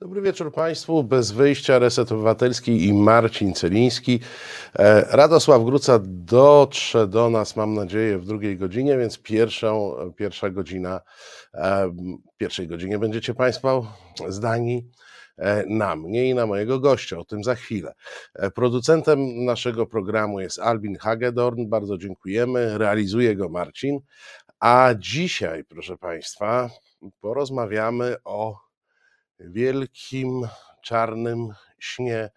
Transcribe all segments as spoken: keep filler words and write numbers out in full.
Dobry wieczór Państwu. Bez wyjścia, Reset Obywatelski i Marcin Celiński. Radosław Gruca dotrze do nas, mam nadzieję, w drugiej godzinie, więc pierwszą, pierwsza godzina, w pierwszej godzinie będziecie Państwo zdani na mnie i na mojego gościa, o tym za chwilę. Producentem naszego programu jest Albin Hagedorn, bardzo dziękujemy, realizuje go Marcin. A dzisiaj, proszę Państwa, porozmawiamy o wielkim czarnym śnie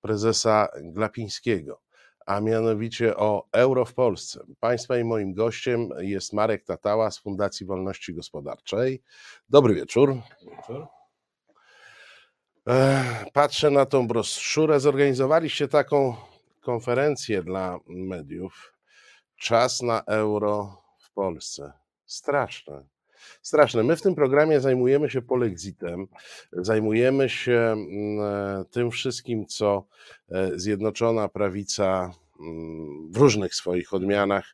prezesa Glapińskiego, a mianowicie o euro w Polsce. Państwa i moim gościem jest Marek Tatała z Fundacji Wolności Gospodarczej. Dobry wieczór. Dobry wieczór. Patrzę na tą broszurę. Zorganizowaliście taką konferencję dla mediów. Czas na euro w Polsce. Straszne. Straszne. My w tym programie zajmujemy się polexitem, zajmujemy się tym wszystkim, co Zjednoczona Prawica w różnych swoich odmianach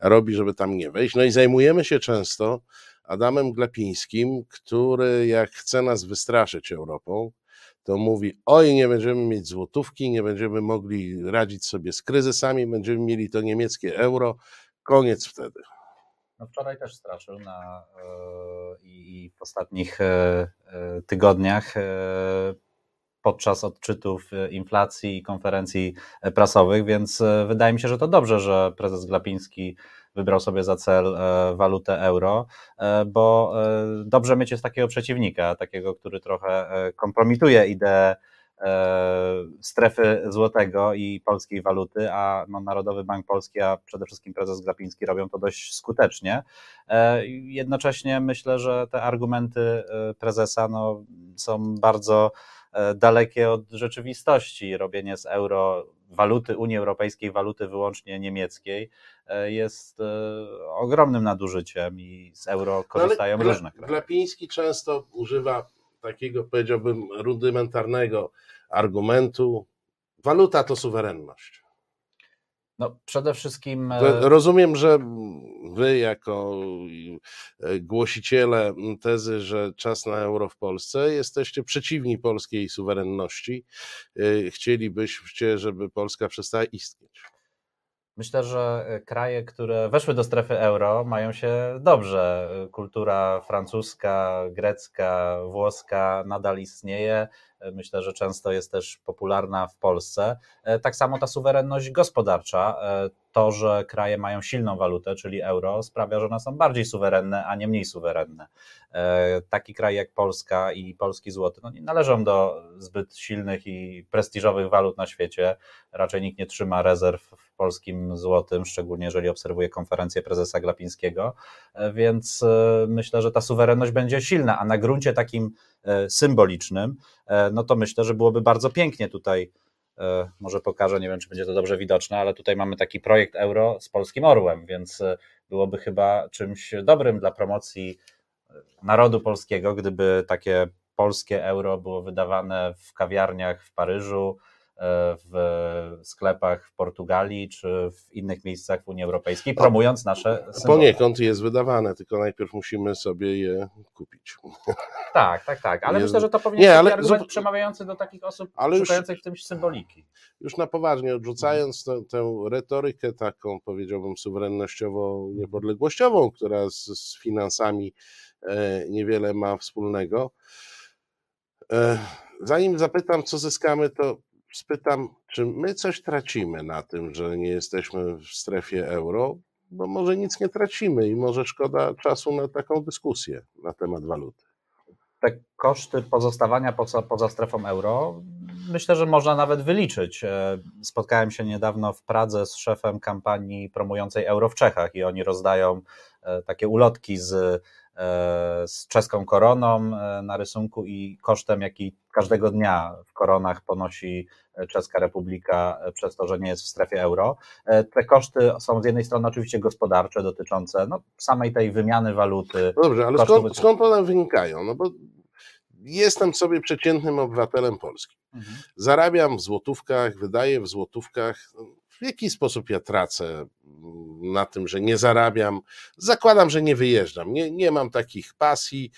robi, żeby tam nie wejść. No i zajmujemy się często Adamem Glapińskim, który jak chce nas wystraszyć Europą, to mówi: oj, nie będziemy mieć złotówki, nie będziemy mogli radzić sobie z kryzysami, będziemy mieli to niemieckie euro, koniec wtedy. No wczoraj też straszył na, yy, i w ostatnich yy, tygodniach yy, podczas odczytów inflacji i konferencji prasowych, więc wydaje mi się, że to dobrze, że prezes Glapiński wybrał sobie za cel walutę euro, bo dobrze mieć jest takiego przeciwnika, takiego, który trochę kompromituje ideę strefy złotego i polskiej waluty, a no, Narodowy Bank Polski, a przede wszystkim prezes Glapiński robią to dość skutecznie. Jednocześnie myślę, że te argumenty prezesa no, są bardzo dalekie od rzeczywistości. Robienie z euro waluty Unii Europejskiej, waluty wyłącznie niemieckiej jest ogromnym nadużyciem i z euro korzystają no, różne kraje. Glapiński często używa takiego, powiedziałbym, rudymentarnego argumentu: waluta to suwerenność. No przede wszystkim... Rozumiem, że wy jako głosiciele tezy, że czas na euro w Polsce, jesteście przeciwni polskiej suwerenności. Chcielibyście, żeby Polska przestała istnieć. Myślę, że kraje, które weszły do strefy euro, mają się dobrze. Kultura francuska, grecka, włoska nadal istnieje. Myślę, że często jest też popularna w Polsce. Tak samo ta suwerenność gospodarcza, to, że kraje mają silną walutę, czyli euro, sprawia, że one są bardziej suwerenne, a nie mniej suwerenne. Taki kraj jak Polska i polski złoty no nie należą do zbyt silnych i prestiżowych walut na świecie. Raczej nikt nie trzyma rezerw w polskim złotym, szczególnie jeżeli obserwuje konferencję prezesa Glapińskiego, więc myślę, że ta suwerenność będzie silna, a na gruncie takim symbolicznym, no to myślę, że byłoby bardzo pięknie tutaj, może pokażę, nie wiem, czy będzie to dobrze widoczne, ale tutaj mamy taki projekt euro z polskim orłem, więc byłoby chyba czymś dobrym dla promocji narodu polskiego, gdyby takie polskie euro było wydawane w kawiarniach w Paryżu, w sklepach w Portugalii czy w innych miejscach w Unii Europejskiej, promując nasze symbole. Poniekąd jest wydawane, tylko najpierw musimy sobie je kupić. Tak, tak, tak, ale jest... myślę, że to powinien nie, być ale... argument przemawiający do takich osób ale szukających już... w tym symboliki. Już na poważnie, odrzucając tę, tę retorykę taką, powiedziałbym, suwerennościowo-niepodległościową, która z, z finansami e, niewiele ma wspólnego, e, zanim zapytam, co zyskamy, to spytam, czy my coś tracimy na tym, że nie jesteśmy w strefie euro, bo może nic nie tracimy i może szkoda czasu na taką dyskusję na temat waluty. Te koszty pozostawania poza, poza strefą euro myślę, że można nawet wyliczyć. Spotkałem się niedawno w Pradze z szefem kampanii promującej euro w Czechach i oni rozdają takie ulotki z z czeską koroną na rysunku i kosztem, jaki każdego dnia w koronach ponosi Czeska Republika przez to, że nie jest w strefie euro. Te koszty są z jednej strony oczywiście gospodarcze, dotyczące no, samej tej wymiany waluty. No dobrze, ale skąd, skąd one wynikają? No bo jestem sobie przeciętnym obywatelem Polski. Mhm. Zarabiam w złotówkach, wydaję w złotówkach. W jaki sposób ja tracę na tym, że nie zarabiam? Zakładam, że nie wyjeżdżam, nie, nie mam takich pasji,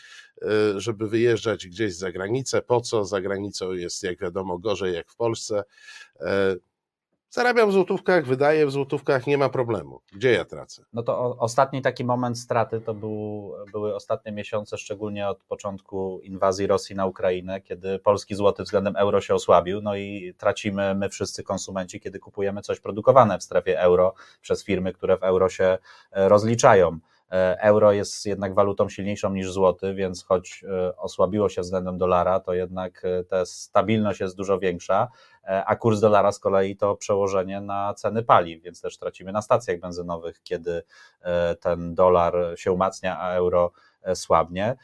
żeby wyjeżdżać gdzieś za granicę. Po co? Za granicą jest, jak wiadomo, gorzej jak w Polsce. Zarabiam w złotówkach, wydaję w złotówkach, nie ma problemu. Gdzie ja tracę? No to o, ostatni taki moment straty to był, były ostatnie miesiące, szczególnie od początku inwazji Rosji na Ukrainę, kiedy polski złoty względem euro się osłabił, no i tracimy my wszyscy konsumenci, kiedy kupujemy coś produkowane w strefie euro przez firmy, które w euro się rozliczają. Euro jest jednak walutą silniejszą niż złoty, więc choć osłabiło się względem dolara, to jednak ta stabilność jest dużo większa, a kurs dolara z kolei to przełożenie na ceny paliw, więc też tracimy na stacjach benzynowych, kiedy ten dolar się umacnia, a euro słabnie,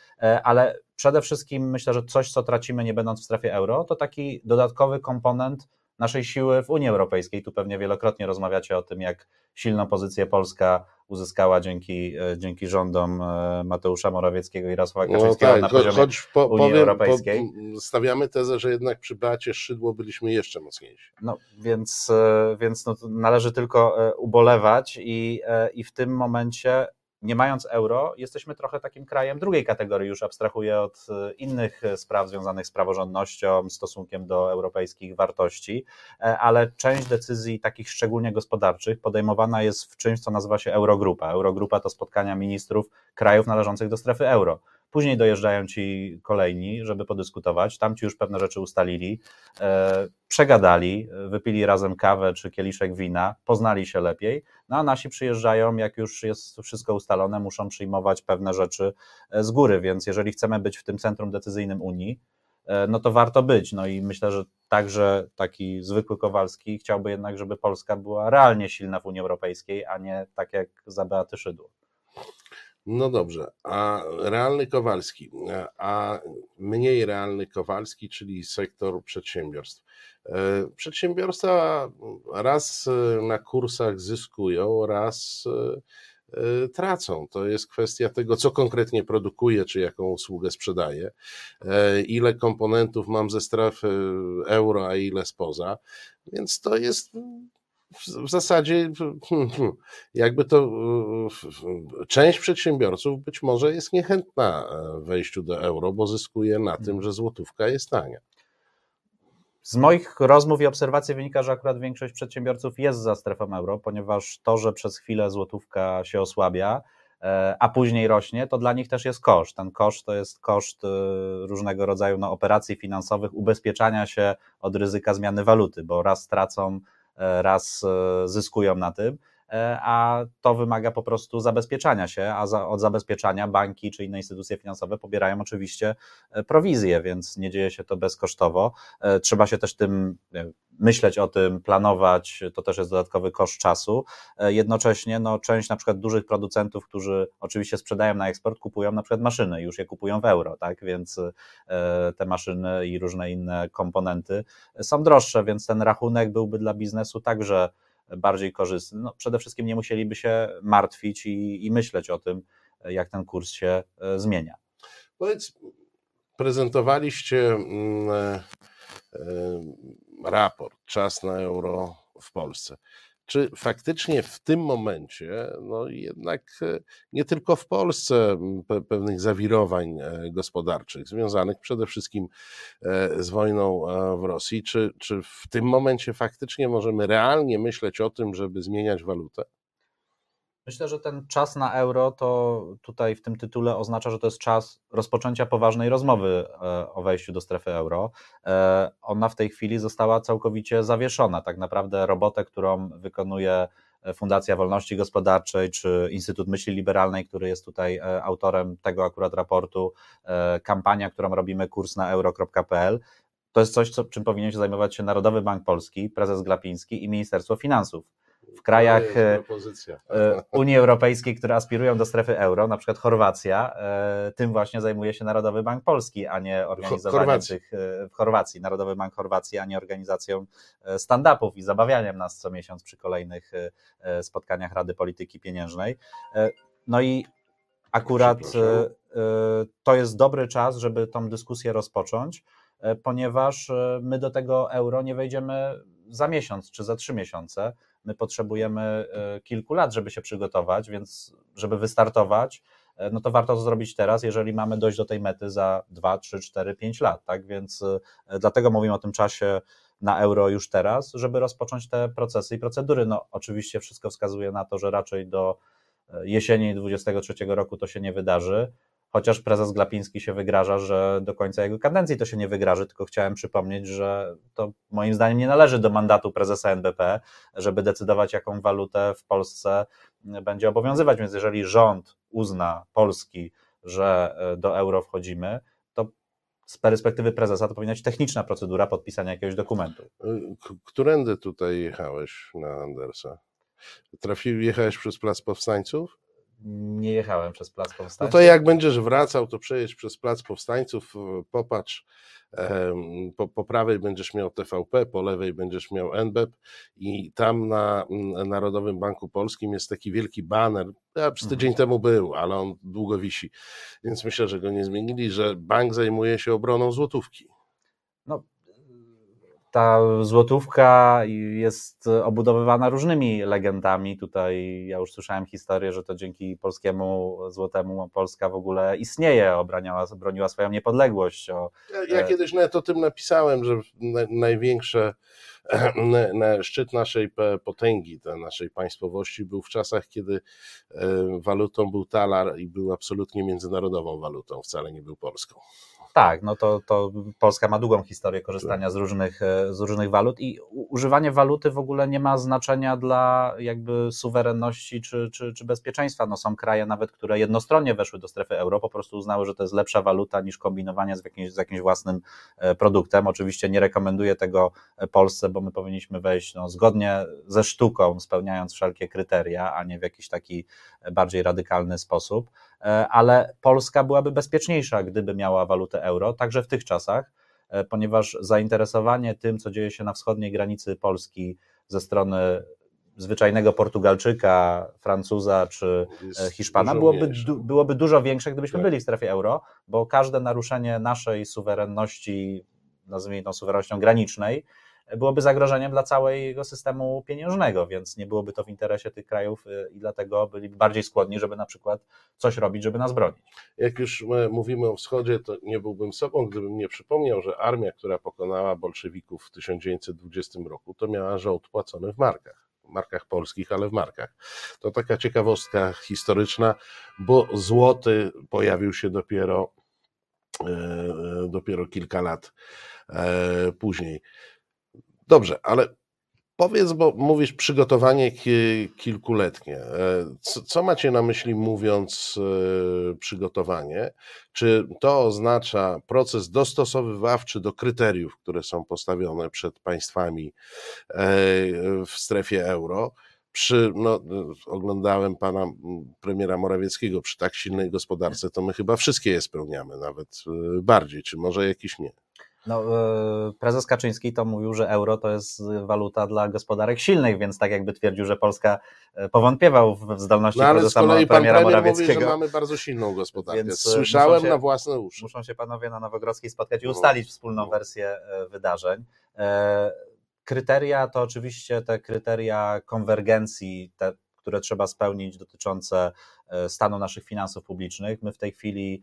ale przede wszystkim myślę, że coś, co tracimy nie będąc w strefie euro, to taki dodatkowy komponent naszej siły w Unii Europejskiej. Tu pewnie wielokrotnie rozmawiacie o tym, jak silną pozycję Polska uzyskała dzięki, dzięki rządom Mateusza Morawieckiego i Jarosława Kaczyńskiego no tak, na poziomie choć po, Unii powiem, Europejskiej. Po, stawiamy tezę, że jednak przy Beacie Szydło byliśmy jeszcze mocniejsi. No więc, więc no, należy tylko ubolewać i, i w tym momencie, nie mając euro, jesteśmy trochę takim krajem drugiej kategorii, już abstrahuję od innych spraw związanych z praworządnością, stosunkiem do europejskich wartości, ale część decyzji takich szczególnie gospodarczych podejmowana jest w czymś, co nazywa się Eurogrupa. Eurogrupa to spotkania ministrów krajów należących do strefy euro. Później dojeżdżają ci kolejni, żeby podyskutować, tam ci już pewne rzeczy ustalili, e, przegadali, wypili razem kawę czy kieliszek wina, poznali się lepiej, no a nasi przyjeżdżają, jak już jest wszystko ustalone, muszą przyjmować pewne rzeczy z góry, więc jeżeli chcemy być w tym centrum decyzyjnym Unii, e, no to warto być, no i myślę, że także taki zwykły Kowalski chciałby jednak, żeby Polska była realnie silna w Unii Europejskiej, a nie tak jak za Beaty Szydło. No dobrze, a realny Kowalski, a mniej realny Kowalski, czyli sektor przedsiębiorstw. Przedsiębiorstwa raz na kursach zyskują, raz tracą. To jest kwestia tego, co konkretnie produkuję, czy jaką usługę sprzedaję, ile komponentów mam ze strefy euro, a ile spoza, więc to jest... W zasadzie jakby to część przedsiębiorców być może jest niechętna wejściu do euro, bo zyskuje na tym, że złotówka jest tania. Z moich rozmów i obserwacji wynika, że akurat większość przedsiębiorców jest za strefą euro, ponieważ to, że przez chwilę złotówka się osłabia, a później rośnie, to dla nich też jest koszt. Ten koszt to jest koszt różnego rodzaju no, operacji finansowych, ubezpieczania się od ryzyka zmiany waluty, bo raz tracą, raz zyskują na tym, a to wymaga po prostu zabezpieczania się, a za, od zabezpieczania banki czy inne instytucje finansowe pobierają oczywiście prowizje, więc nie dzieje się to bezkosztowo. Trzeba się też tym myśleć o tym, planować, to też jest dodatkowy koszt czasu. Jednocześnie no, część na przykład dużych producentów, którzy oczywiście sprzedają na eksport, kupują na przykład maszyny, już je kupują w euro, tak? Więc te maszyny i różne inne komponenty są droższe, więc ten rachunek byłby dla biznesu także bardziej korzystny. No, przede wszystkim nie musieliby się martwić i, i myśleć o tym, jak ten kurs się zmienia. Powiedz, prezentowaliście raport Czas na euro w Polsce. Czy faktycznie w tym momencie, no jednak nie tylko w Polsce pe- pewnych zawirowań gospodarczych związanych przede wszystkim z wojną w Rosji, czy, czy w tym momencie faktycznie możemy realnie myśleć o tym, żeby zmieniać walutę? Myślę, że ten czas na euro to tutaj w tym tytule oznacza, że to jest czas rozpoczęcia poważnej rozmowy o wejściu do strefy euro. Ona w tej chwili została całkowicie zawieszona. Tak naprawdę robotę, którą wykonuje Fundacja Wolności Gospodarczej czy Instytut Myśli Liberalnej, który jest tutaj autorem tego akurat raportu, kampania, którą robimy, kurs na euro kropka p l, to jest coś, co, czym powinien się zajmować się Narodowy Bank Polski, prezes Glapiński i Ministerstwo Finansów. W krajach Unii Europejskiej, które aspirują do strefy euro, na przykład Chorwacja, tym właśnie zajmuje się Narodowy Bank Polski, a nie organizowaniem tych w Chorwacji, Narodowy Bank Chorwacji, a nie organizacją stand-upów i zabawianiem nas co miesiąc przy kolejnych spotkaniach Rady Polityki Pieniężnej. No i akurat to jest dobry czas, żeby tą dyskusję rozpocząć, ponieważ my do tego euro nie wejdziemy za miesiąc czy za trzy miesiące. My potrzebujemy kilku lat, żeby się przygotować, więc żeby wystartować, no to warto to zrobić teraz, jeżeli mamy dojść do tej mety za dwa, trzy, cztery, pięć lat, tak? Więc dlatego mówimy o tym czasie na euro już teraz, żeby rozpocząć te procesy i procedury. No oczywiście wszystko wskazuje na to, że raczej do jesieni dwudziestego trzeciego roku to się nie wydarzy, chociaż prezes Glapiński się wygraża, że do końca jego kadencji to się nie wygraży, tylko chciałem przypomnieć, że to moim zdaniem nie należy do mandatu prezesa N B P, żeby decydować, jaką walutę w Polsce będzie obowiązywać, więc jeżeli rząd uzna Polski, że do euro wchodzimy, to z perspektywy prezesa to powinna być techniczna procedura podpisania jakiegoś dokumentu. Którędy tutaj jechałeś na Andersa? Trafiłeś, jechałeś przez Plac Powstańców? Nie jechałem przez Plac Powstańców. No to jak będziesz wracał, to przejedź przez Plac Powstańców, popatrz, po, po prawej będziesz miał T V P, po lewej będziesz miał N B P i tam na Narodowym Banku Polskim jest taki wielki baner, ja z tydzień mhm. temu był, ale on długo wisi, więc myślę, że go nie zmienili, że bank zajmuje się obroną złotówki. No. Ta złotówka jest obudowywana różnymi legendami. Tutaj ja już słyszałem historię, że to dzięki polskiemu złotemu Polska w ogóle istnieje, obraniała, broniła swoją niepodległość. O... Ja, ja kiedyś nawet o tym napisałem, że największe na szczyt naszej potęgi, naszej państwowości był w czasach, kiedy walutą był talar i był absolutnie międzynarodową walutą, wcale nie był polską. Tak, no to, to Polska ma długą historię korzystania z różnych, z różnych walut i używanie waluty w ogóle nie ma znaczenia dla jakby suwerenności czy, czy, czy bezpieczeństwa. No są kraje nawet, które jednostronnie weszły do strefy euro, po prostu uznały, że to jest lepsza waluta niż kombinowanie z jakimś, z jakimś własnym produktem. Oczywiście nie rekomenduję tego Polsce, bo my powinniśmy wejść no, zgodnie ze sztuką, spełniając wszelkie kryteria, a nie w jakiś taki bardziej radykalny sposób. Ale Polska byłaby bezpieczniejsza, gdyby miała walutę euro, także w tych czasach, ponieważ zainteresowanie tym, co dzieje się na wschodniej granicy Polski ze strony zwyczajnego Portugalczyka, Francuza czy Hiszpana byłoby, du, byłoby dużo większe, gdybyśmy tak. byli w strefie euro, bo każde naruszenie naszej suwerenności, nazwijmy tą suwerennością granicznej, byłoby zagrożeniem dla całego systemu pieniężnego, więc nie byłoby to w interesie tych krajów i dlatego byliby bardziej skłonni, żeby na przykład coś robić, żeby nas bronić. Jak już mówimy o wschodzie, to nie byłbym sobą, gdybym nie przypomniał, że armia, która pokonała bolszewików w tysiąc dziewięćset dwudziestym roku, to miała żołd płacony w markach. W markach polskich, ale w markach. To taka ciekawostka historyczna, bo złoty pojawił się dopiero, dopiero kilka lat później. Dobrze, ale powiedz, bo mówisz przygotowanie kilkuletnie. Co, co macie na myśli mówiąc przygotowanie? Czy to oznacza proces dostosowywawczy do kryteriów, które są postawione przed państwami w strefie euro? Przy, no, oglądałem pana premiera Morawieckiego, przy tak silnej gospodarce to my chyba wszystkie je spełniamy, nawet bardziej, czy może jakiś nie? No, prezes Kaczyński to mówił, że euro to jest waluta dla gospodarek silnych, więc tak jakby twierdził, że Polska powątpiewał w zdolności no, ale prezesa z kolei premiera pan Morawieckiego. Mówi, że mamy bardzo silną gospodarkę. Więc słyszałem się, na własne uszy. Muszą się panowie na Nowogrodzkiej spotkać i ustalić wspólną wersję wydarzeń. Kryteria to oczywiście te kryteria konwergencji, te, które trzeba spełnić dotyczące stanu naszych finansów publicznych. My w tej chwili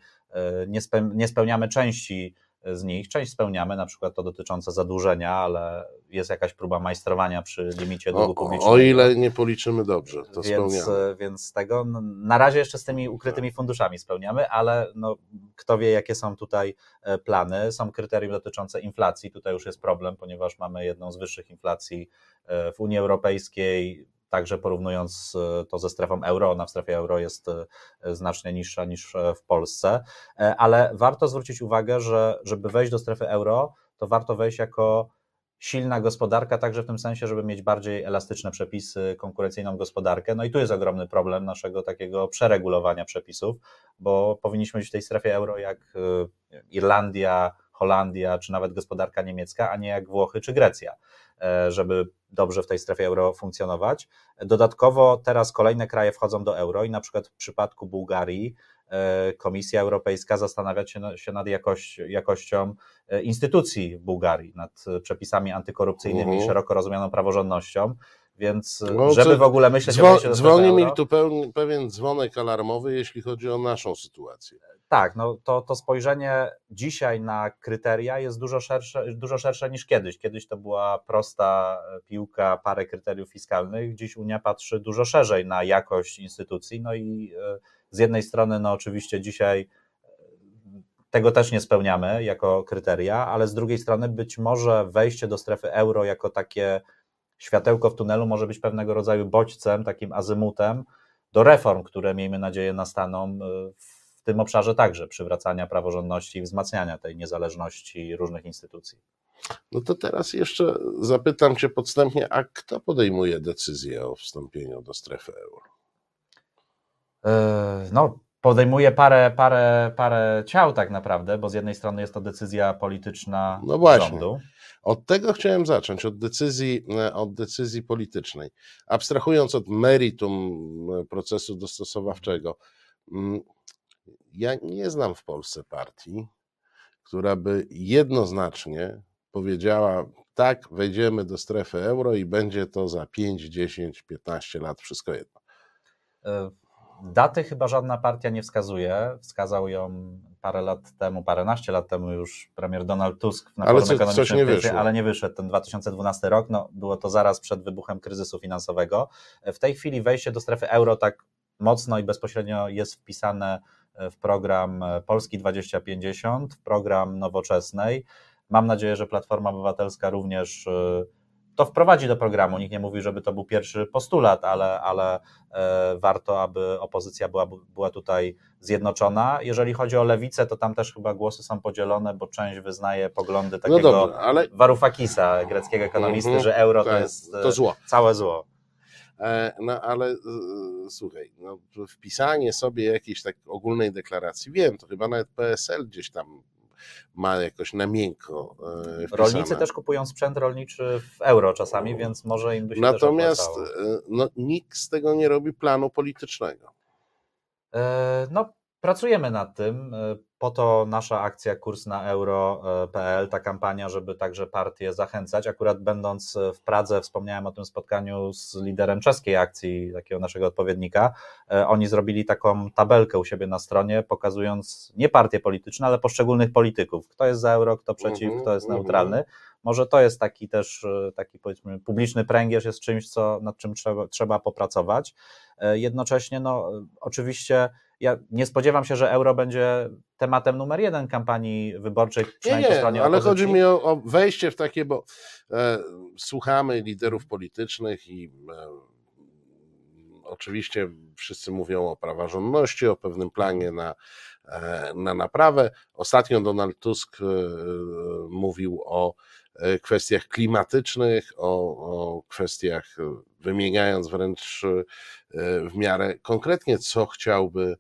nie, speł- nie spełniamy części z nich. Część spełniamy, na przykład to dotyczące zadłużenia, ale jest jakaś próba majstrowania przy limicie długu publicznego. O ile nie policzymy dobrze, to więc, spełniamy. Więc tego no, na razie jeszcze z tymi ukrytymi funduszami spełniamy, ale no, kto wie, jakie są tutaj plany. Są kryterium dotyczące inflacji, tutaj już jest problem, ponieważ mamy jedną z wyższych inflacji w Unii Europejskiej, także porównując to ze strefą euro, ona w strefie euro jest znacznie niższa niż w Polsce, ale warto zwrócić uwagę, że żeby wejść do strefy euro, to warto wejść jako silna gospodarka, także w tym sensie, żeby mieć bardziej elastyczne przepisy, konkurencyjną gospodarkę. No i tu jest ogromny problem naszego takiego przeregulowania przepisów, bo powinniśmy być w tej strefie euro jak Irlandia, Holandia, czy nawet gospodarka niemiecka, a nie jak Włochy czy Grecja, żeby dobrze w tej strefie euro funkcjonować. Dodatkowo teraz kolejne kraje wchodzą do euro i na przykład w przypadku Bułgarii Komisja Europejska zastanawia się nad jakości, jakością instytucji w Bułgarii, nad przepisami antykorupcyjnymi, uh-huh. szeroko rozumianą praworządnością. Więc no, żeby w ogóle myśleć dzwon, o myśleniu dzwoni mi tu pełni, pewien dzwonek alarmowy, jeśli chodzi o naszą sytuację. Tak, no to, to spojrzenie dzisiaj na kryteria jest dużo szersze, dużo szersze niż kiedyś. Kiedyś to była prosta piłka, parę kryteriów fiskalnych. Dziś Unia patrzy dużo szerzej na jakość instytucji. No i z jednej strony no oczywiście dzisiaj tego też nie spełniamy jako kryteria, ale z drugiej strony być może wejście do strefy euro jako takie światełko w tunelu może być pewnego rodzaju bodźcem, takim azymutem do reform, które miejmy nadzieję nastaną w tym obszarze także, przywracania praworządności i wzmacniania tej niezależności różnych instytucji. No to teraz jeszcze zapytam Cię podstępnie, a kto podejmuje decyzję o wstąpieniu do strefy euro? Yy, no... Podejmuje parę, parę, parę ciał tak naprawdę, bo z jednej strony jest to decyzja polityczna no właśnie. Rządu. Od tego chciałem zacząć, od decyzji, od decyzji politycznej. Abstrahując od meritum procesu dostosowawczego, ja nie znam w Polsce partii, która by jednoznacznie powiedziała, tak, wejdziemy do strefy euro i będzie to za pięć, dziesięć, piętnaście lat, wszystko jedno. Y- Daty chyba żadna partia nie wskazuje. Wskazał ją parę lat temu, paręnaście lat temu już premier Donald Tusk na forum ekonomicznym, nie wyszło. Ale nie wyszedł. Ten dwa tysiące dwunasty rok, no, było to zaraz przed wybuchem kryzysu finansowego. W tej chwili wejście do strefy euro tak mocno i bezpośrednio jest wpisane w program Polski dwa tysiące pięćdziesiąt, w program Nowoczesnej. Mam nadzieję, że Platforma Obywatelska również to wprowadzi do programu. Nikt nie mówi, żeby to był pierwszy postulat, ale, ale e, warto, aby opozycja była, była tutaj zjednoczona. Jeżeli chodzi o lewicę, to tam też chyba głosy są podzielone, bo część wyznaje poglądy takiego no dobra, ale... Varoufakisa, greckiego ekonomisty, mm-hmm, że euro tak, to jest e, to zło. Całe zło. E, no ale e, słuchaj, no, wpisanie sobie jakiejś tak ogólnej deklaracji, wiem, to chyba nawet P S L gdzieś tam ma jakoś na miękko wpisane. Rolnicy też kupują sprzęt rolniczy w euro czasami, więc może im by się natomiast też opłacało. No, nikt z tego nie robi planu politycznego. No, pracujemy nad tym. Po to nasza akcja Kurs na euro kropka p l, ta kampania, żeby także partie zachęcać. Akurat będąc w Pradze, wspomniałem o tym spotkaniu z liderem czeskiej akcji, takiego naszego odpowiednika. Oni zrobili taką tabelkę u siebie na stronie, pokazując nie partie polityczne, ale poszczególnych polityków. Kto jest za euro, kto przeciw, mm-hmm, kto jest neutralny. Mm-hmm. Może to jest taki też, taki powiedzmy, publiczny pręgierz, jest czymś, co, nad czym trzeba, trzeba popracować. Jednocześnie, no, oczywiście ja nie spodziewam się, że euro będzie tematem numer jeden kampanii wyborczej, przynajmniej nie, nie, po stronie opozycji. Ale chodzi mi o, o wejście w takie, bo e, słuchamy liderów politycznych i e, oczywiście wszyscy mówią o praworządności, o pewnym planie na, e, na naprawę. Ostatnio Donald Tusk e, mówił o e, kwestiach klimatycznych, o, o kwestiach, wymieniając wręcz e, w miarę konkretnie, co chciałby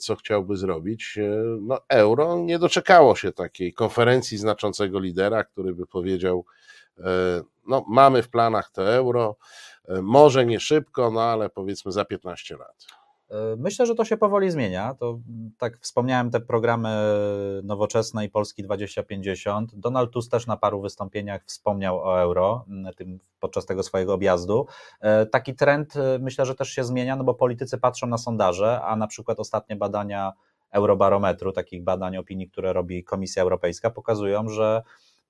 co chciałby zrobić. No, euro nie doczekało się takiej konferencji znaczącego lidera, który by powiedział, no mamy w planach to euro, może nie szybko, no ale powiedzmy za piętnaście lat. Myślę, że to się powoli zmienia. To, tak wspomniałem, te programy Nowoczesne i Polski dwa tysiące pięćdziesiąt. Donald Tusk też na paru wystąpieniach wspomniał o euro tym, podczas tego swojego objazdu. Taki trend myślę, że też się zmienia, no bo politycy patrzą na sondaże, a na przykład ostatnie badania Eurobarometru, takich badań opinii, które robi Komisja Europejska, pokazują, że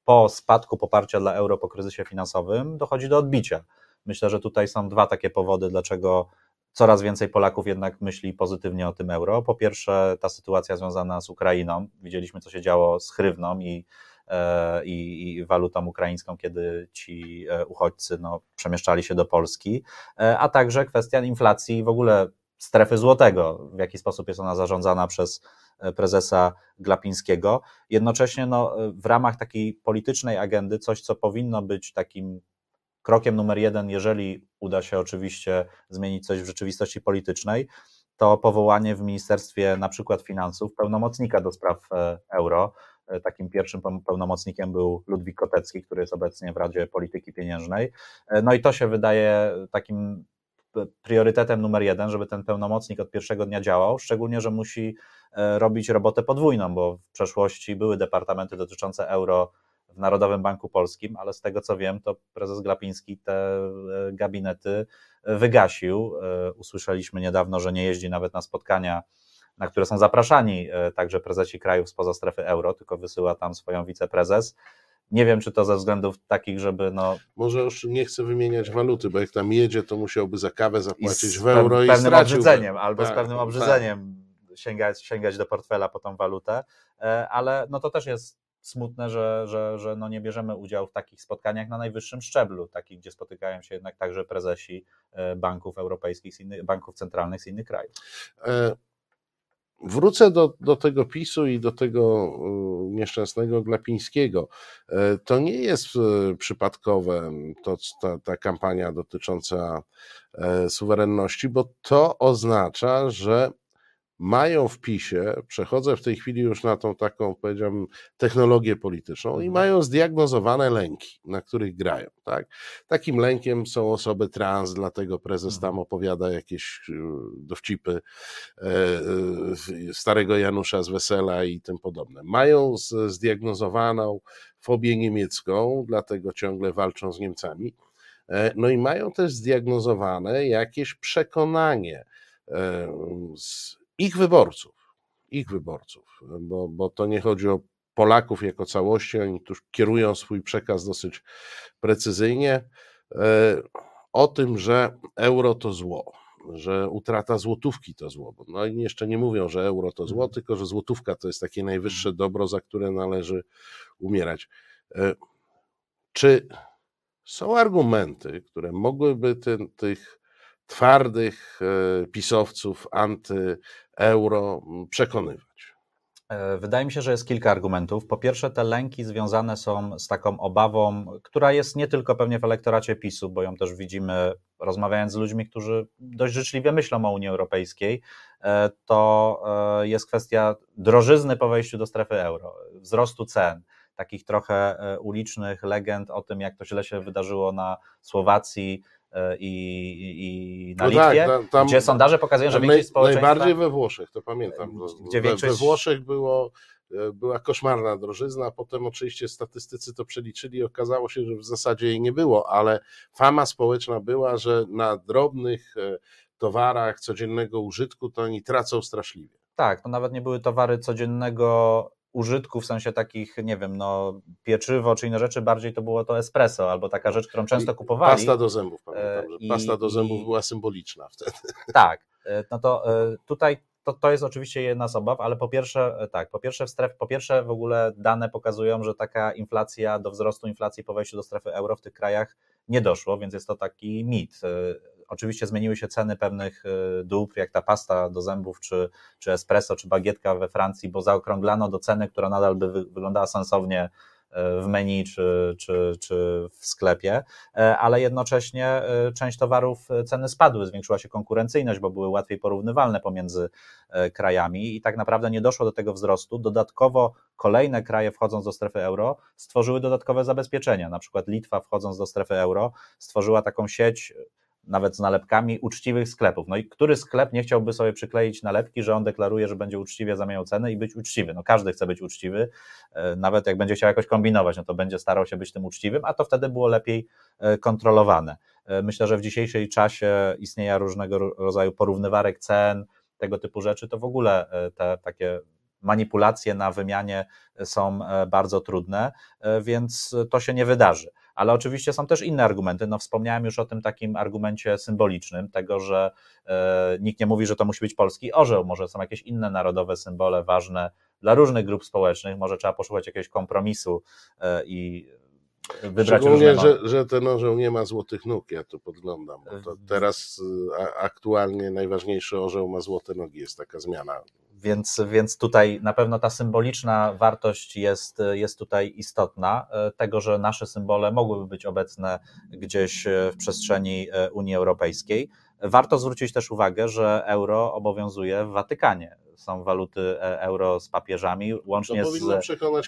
po spadku poparcia dla euro po kryzysie finansowym dochodzi do odbicia. Myślę, że tutaj są dwa takie powody, dlaczego coraz więcej Polaków jednak myśli pozytywnie o tym euro. Po pierwsze, ta sytuacja związana z Ukrainą. Widzieliśmy, co się działo z hrywną i, i, i walutą ukraińską, kiedy ci uchodźcy no, przemieszczali się do Polski, a także kwestia inflacji i w ogóle strefy złotego, w jaki sposób jest ona zarządzana przez prezesa Glapińskiego. Jednocześnie no, w ramach takiej politycznej agendy coś, co powinno być takim krokiem numer jeden, jeżeli uda się oczywiście zmienić coś w rzeczywistości politycznej, to powołanie w Ministerstwie na przykład Finansów pełnomocnika do spraw euro. Takim pierwszym pełnomocnikiem był Ludwik Kotecki, który jest obecnie w Radzie Polityki Pieniężnej. No i to się wydaje takim priorytetem numer jeden, żeby ten pełnomocnik od pierwszego dnia działał, szczególnie, że musi robić robotę podwójną, bo w przeszłości były departamenty dotyczące euro w Narodowym Banku Polskim, ale z tego co wiem, to prezes Glapiński te gabinety wygasił. Usłyszeliśmy niedawno, że nie jeździ nawet na spotkania, na które są zapraszani także prezesi krajów spoza strefy euro, tylko wysyła tam swoją wiceprezes. Nie wiem, czy to ze względów takich, żeby... no może już nie chcę wymieniać waluty, bo jak tam jedzie, to musiałby za kawę zapłacić w euro i stracił... Z pewnym obrzydzeniem, albo tak, z pewnym obrzydzeniem tak. sięgać, sięgać do portfela po tą walutę, ale no to też jest smutne, że, że, że no nie bierzemy udziału w takich spotkaniach na najwyższym szczeblu, takich, gdzie spotykają się jednak także prezesi banków europejskich, z innych, banków centralnych z innych krajów. E Wrócę do, do tego PiSu i do tego nieszczęsnego Glapińskiego. To nie jest przypadkowe to, ta, ta kampania dotycząca suwerenności, bo to oznacza, że mają w PiSie, przechodzę w tej chwili już na tą taką, powiedziałbym, technologię polityczną i mają zdiagnozowane lęki, na których grają. Tak? Takim lękiem są osoby trans, dlatego prezes tam opowiada jakieś dowcipy starego Janusza z Wesela i tym podobne. Mają zdiagnozowaną fobię niemiecką, dlatego ciągle walczą z Niemcami. No i mają też zdiagnozowane jakieś przekonanie z ich wyborców, ich wyborców, bo, bo to nie chodzi o Polaków jako całości, oni tu kierują swój przekaz dosyć precyzyjnie, o tym, że euro to zło, że utrata złotówki to zło. No i jeszcze nie mówią, że euro to zło, tylko że złotówka to jest takie najwyższe dobro, za które należy umierać. Czy są argumenty, które mogłyby ten, tych twardych pisowców antyeuro przekonywać? Wydaje mi się, że jest kilka argumentów. Po pierwsze, te lęki związane są z taką obawą, która jest nie tylko pewnie w elektoracie PiSu, bo ją też widzimy rozmawiając z ludźmi, którzy dość życzliwie myślą o Unii Europejskiej. To jest kwestia drożyzny po wejściu do strefy euro, wzrostu cen, takich trochę ulicznych legend o tym, jak to źle się wydarzyło na Słowacji, I, i na no Litwie, tak, tam, gdzie sondaże pokazują, że większość społeczeństwa... Najbardziej we Włoszech, to pamiętam. Gdzie większość... We Włoszech było, była koszmarna drożyzna, potem oczywiście statystycy to przeliczyli i okazało się, że w zasadzie jej nie było, ale fama społeczna była, że na drobnych towarach codziennego użytku to oni tracą straszliwie. Tak, to nawet nie były towary codziennego użytku, w sensie takich, nie wiem, no pieczywo czy inne rzeczy, bardziej to było to espresso, albo taka rzecz, którą często kupowali. Pasta do zębów, pamiętam, że i, pasta do zębów i, była symboliczna wtedy. Tak, no to tutaj to, to jest oczywiście jedna z obaw, ale po pierwsze, tak, po pierwsze, w stref, po pierwsze w ogóle dane pokazują, że taka inflacja, do wzrostu inflacji po wejściu do strefy euro w tych krajach nie doszło, więc jest to taki mit. Oczywiście zmieniły się ceny pewnych dóbr, jak ta pasta do zębów, czy, czy espresso, czy bagietka we Francji, bo zaokrąglano do ceny, która nadal by wyglądała sensownie w menu, czy, czy, czy w sklepie, ale jednocześnie część towarów ceny spadły, zwiększyła się konkurencyjność, bo były łatwiej porównywalne pomiędzy krajami i tak naprawdę nie doszło do tego wzrostu. Dodatkowo kolejne kraje, wchodząc do strefy euro, stworzyły dodatkowe zabezpieczenia, na przykład Litwa, wchodząc do strefy euro, stworzyła taką sieć, nawet z nalepkami, uczciwych sklepów. No i który sklep nie chciałby sobie przykleić nalepki, że on deklaruje, że będzie uczciwie zamieniał ceny i być uczciwy? No każdy chce być uczciwy, nawet jak będzie chciał jakoś kombinować, no to będzie starał się być tym uczciwym, a to wtedy było lepiej kontrolowane. Myślę, że w dzisiejszym czasie istnienia różnego rodzaju porównywarek cen, tego typu rzeczy, to w ogóle te takie manipulacje na wymianie są bardzo trudne, więc to się nie wydarzy. Ale oczywiście są też inne argumenty, no wspomniałem już o tym takim argumencie symbolicznym, tego, że e, nikt nie mówi, że to musi być polski orzeł, może są jakieś inne narodowe symbole ważne dla różnych grup społecznych, może trzeba poszukać jakiegoś kompromisu e, i wybrać szczególnie, różne... Szczególnie, że, że ten orzeł nie ma złotych nóg, ja tu podglądam, bo to teraz a, aktualnie najważniejszy orzeł ma złote nogi, jest taka zmiana. Więc, więc tutaj na pewno ta symboliczna wartość jest, jest tutaj istotna, tego, że nasze symbole mogłyby być obecne gdzieś w przestrzeni Unii Europejskiej. Warto zwrócić też uwagę, że euro obowiązuje w Watykanie. Są waluty euro z papieżami, łącznie z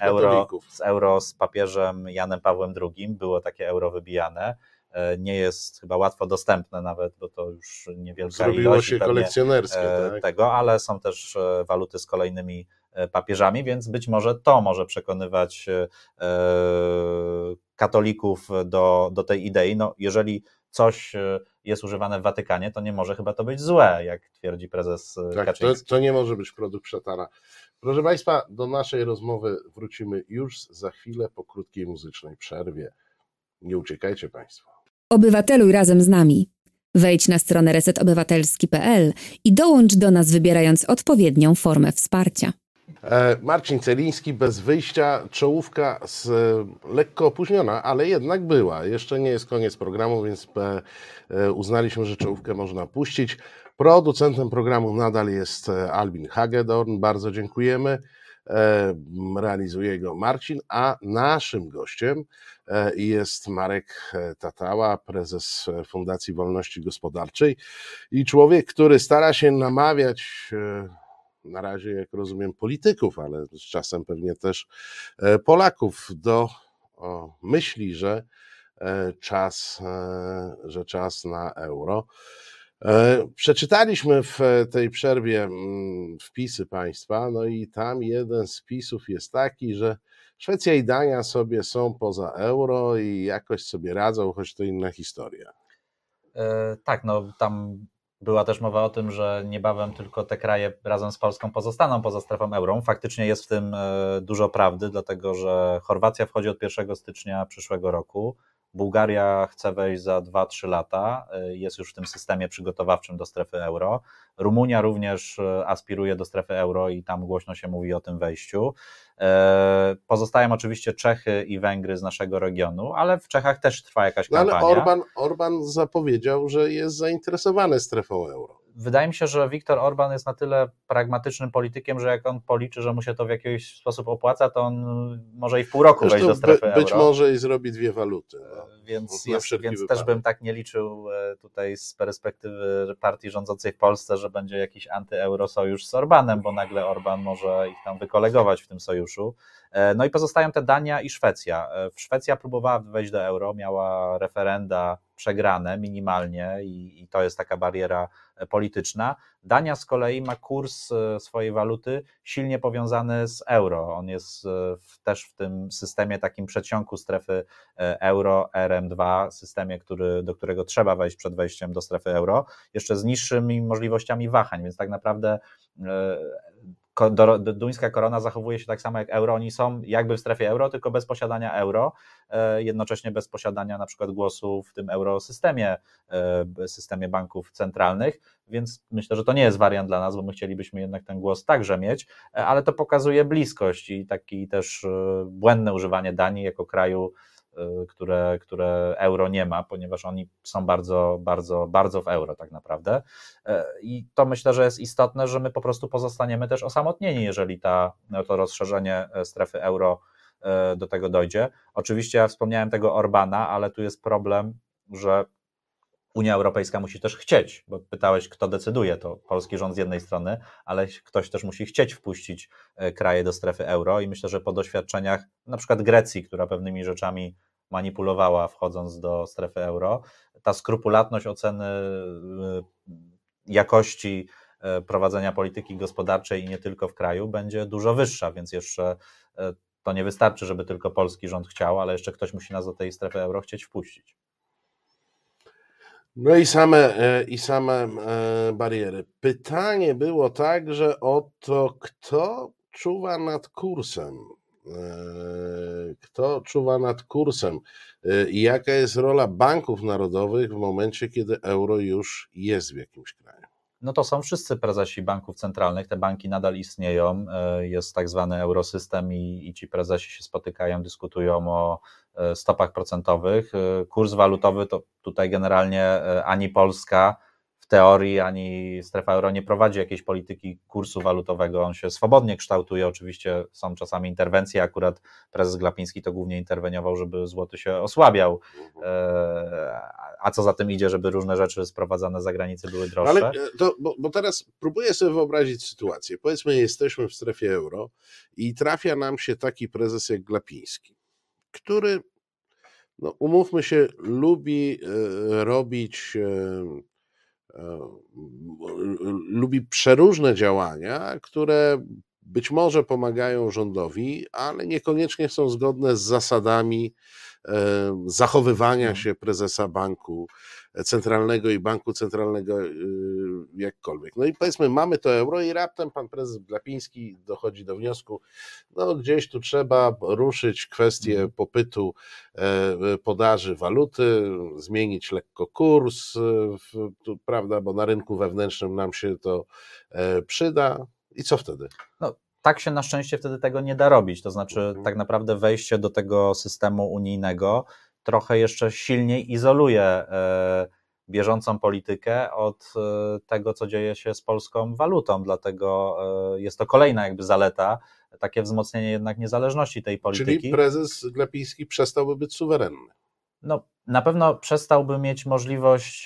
euro, z euro z papieżem Janem Pawłem drugi. Było takie euro wybijane. Nie jest chyba łatwo dostępne nawet, bo to już niewielka ilość. Zrobiło się kolekcjonerskie, tak? Tego, ale są też waluty z kolejnymi papieżami, więc być może to może przekonywać katolików do, do tej idei. No, jeżeli coś jest używane w Watykanie, to nie może chyba to być złe, jak twierdzi prezes tak, Kaczyński. To, to nie może być produkt szatana. Proszę Państwa, do naszej rozmowy wrócimy już za chwilę po krótkiej muzycznej przerwie. Nie uciekajcie Państwo. Obywateluj razem z nami. Wejdź na stronę reset obywatelski kropka p l i dołącz do nas, wybierając odpowiednią formę wsparcia. Marcin Celiński, Bez wyjścia, czołówka z, lekko opóźniona, ale jednak była. Jeszcze nie jest koniec programu, więc uznaliśmy, że czołówkę można puścić. Producentem programu nadal jest Albin Hagedorn, bardzo dziękujemy. Realizuje go Marcin, a naszym gościem jest Marek Tatała, prezes Fundacji Wolności Gospodarczej i człowiek, który stara się namawiać na razie, jak rozumiem, polityków, ale z czasem pewnie też Polaków do myśli, że czas, że czas na euro. Przeczytaliśmy w tej przerwie wpisy państwa, no i tam jeden z wpisów jest taki, że Szwecja i Dania sobie są poza euro i jakoś sobie radzą, choć to inna historia. E, tak, no tam była też mowa o tym, że niebawem tylko te kraje razem z Polską pozostaną poza strefą euro. Faktycznie jest w tym dużo prawdy, dlatego że Chorwacja wchodzi od pierwszego stycznia przyszłego roku. Bułgaria chce wejść za dwa trzy lata, jest już w tym systemie przygotowawczym do strefy euro. Rumunia również aspiruje do strefy euro i tam głośno się mówi o tym wejściu. Pozostają oczywiście Czechy i Węgry z naszego regionu, ale w Czechach też trwa jakaś kampania. No ale Orban, Orban zapowiedział, że jest zainteresowany strefą euro. Wydaje mi się, że Wiktor Orbán jest na tyle pragmatycznym politykiem, że jak on policzy, że mu się to w jakiś sposób opłaca, to on może i w pół roku zresztą wejść do strefy euro. Być może i zrobi dwie waluty. No. Więc, jest, więc też bym tak nie liczył tutaj z perspektywy partii rządzącej w Polsce, że będzie jakiś antyeuro-sojusz z Orbánem, bo nagle Orbán może ich tam wykolegować w tym sojuszu. No i pozostają te Dania i Szwecja. Szwecja próbowała wejść do euro, miała referenda przegrane minimalnie i, i to jest taka bariera polityczna. Dania z kolei ma kurs swojej waluty silnie powiązany z euro. On jest w, też w tym systemie takim przedsionku strefy euro, R M dwa, systemie, który, do którego trzeba wejść przed wejściem do strefy euro, jeszcze z niższymi możliwościami wahań, więc tak naprawdę duńska korona zachowuje się tak samo jak euro, oni są jakby w strefie euro, tylko bez posiadania euro, jednocześnie bez posiadania na przykład głosu w tym eurosystemie, systemie banków centralnych, więc myślę, że to nie jest wariant dla nas, bo my chcielibyśmy jednak ten głos także mieć, ale to pokazuje bliskość i takie też błędne używanie Danii jako kraju, które, które euro nie ma, ponieważ oni są bardzo, bardzo, bardzo w euro tak naprawdę i to myślę, że jest istotne, że my po prostu pozostaniemy też osamotnieni, jeżeli ta, to rozszerzenie strefy euro do tego dojdzie. Oczywiście ja wspomniałem tego Orbána, ale tu jest problem, że Unia Europejska musi też chcieć, bo pytałeś, kto decyduje, to polski rząd z jednej strony, ale ktoś też musi chcieć wpuścić kraje do strefy euro i myślę, że po doświadczeniach na przykład Grecji, która pewnymi rzeczami manipulowała wchodząc do strefy euro, ta skrupulatność oceny jakości prowadzenia polityki gospodarczej i nie tylko w kraju będzie dużo wyższa, więc jeszcze to nie wystarczy, żeby tylko polski rząd chciał, ale jeszcze ktoś musi nas do tej strefy euro chcieć wpuścić. No i same, i same bariery. Pytanie było także o to, kto czuwa nad kursem. Kto czuwa nad kursem i jaka jest rola banków narodowych w momencie, kiedy euro już jest w jakimś kraju? No to są wszyscy prezesi banków centralnych, te banki nadal istnieją, jest tak zwany eurosystem i, i ci prezesi się spotykają, dyskutują o stopach procentowych. Kurs walutowy to tutaj generalnie ani Polska w teorii, ani strefa euro nie prowadzi jakiejś polityki kursu walutowego, on się swobodnie kształtuje, oczywiście są czasami interwencje, akurat prezes Glapiński to głównie interweniował, żeby złoty się osłabiał, a co za tym idzie, żeby różne rzeczy sprowadzane z zagranicy były droższe. Ale to, bo, bo teraz próbuję sobie wyobrazić sytuację, powiedzmy jesteśmy w strefie euro i trafia nam się taki prezes jak Glapiński, który, no umówmy się, lubi robić, lubi przeróżne działania, które być może pomagają rządowi, ale niekoniecznie są zgodne z zasadami zachowywania się prezesa banku centralnego i banku centralnego jakkolwiek. No i powiedzmy, mamy to euro i raptem pan prezes Glapiński dochodzi do wniosku, no gdzieś tu trzeba ruszyć kwestię popytu, podaży waluty, zmienić lekko kurs, prawda, bo na rynku wewnętrznym nam się to przyda. I co wtedy? No. Tak się na szczęście wtedy tego nie da robić, to znaczy tak naprawdę wejście do tego systemu unijnego trochę jeszcze silniej izoluje bieżącą politykę od tego, co dzieje się z polską walutą, dlatego jest to kolejna jakby zaleta, takie wzmocnienie jednak niezależności tej polityki. Czyli prezes Glapiński przestałby być suwerenny. No, na pewno przestałby mieć możliwość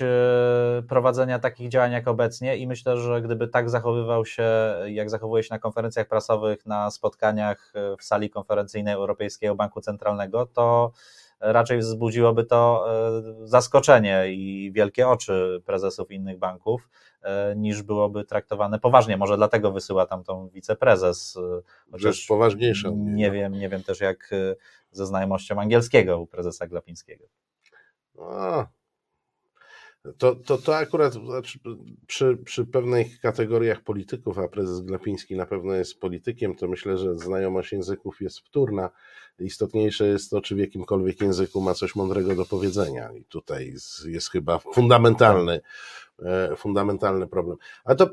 prowadzenia takich działań jak obecnie i myślę, że gdyby tak zachowywał się, jak zachowuje się na konferencjach prasowych, na spotkaniach w sali konferencyjnej Europejskiego Banku Centralnego, to raczej wzbudziłoby to zaskoczenie i wielkie oczy prezesów innych banków, niż byłoby traktowane poważnie. Może dlatego wysyła tam tą wiceprezes. Rzecz poważniejsza. Nie wiem, nie wiem też jak ze znajomością angielskiego u prezesa Glapińskiego. A, to, to, to akurat przy, przy pewnych kategoriach polityków, a prezes Glapiński na pewno jest politykiem, to myślę, że znajomość języków jest wtórna. Istotniejsze jest to, czy w jakimkolwiek języku ma coś mądrego do powiedzenia. I tutaj jest chyba fundamentalny, fundamentalny problem. A to,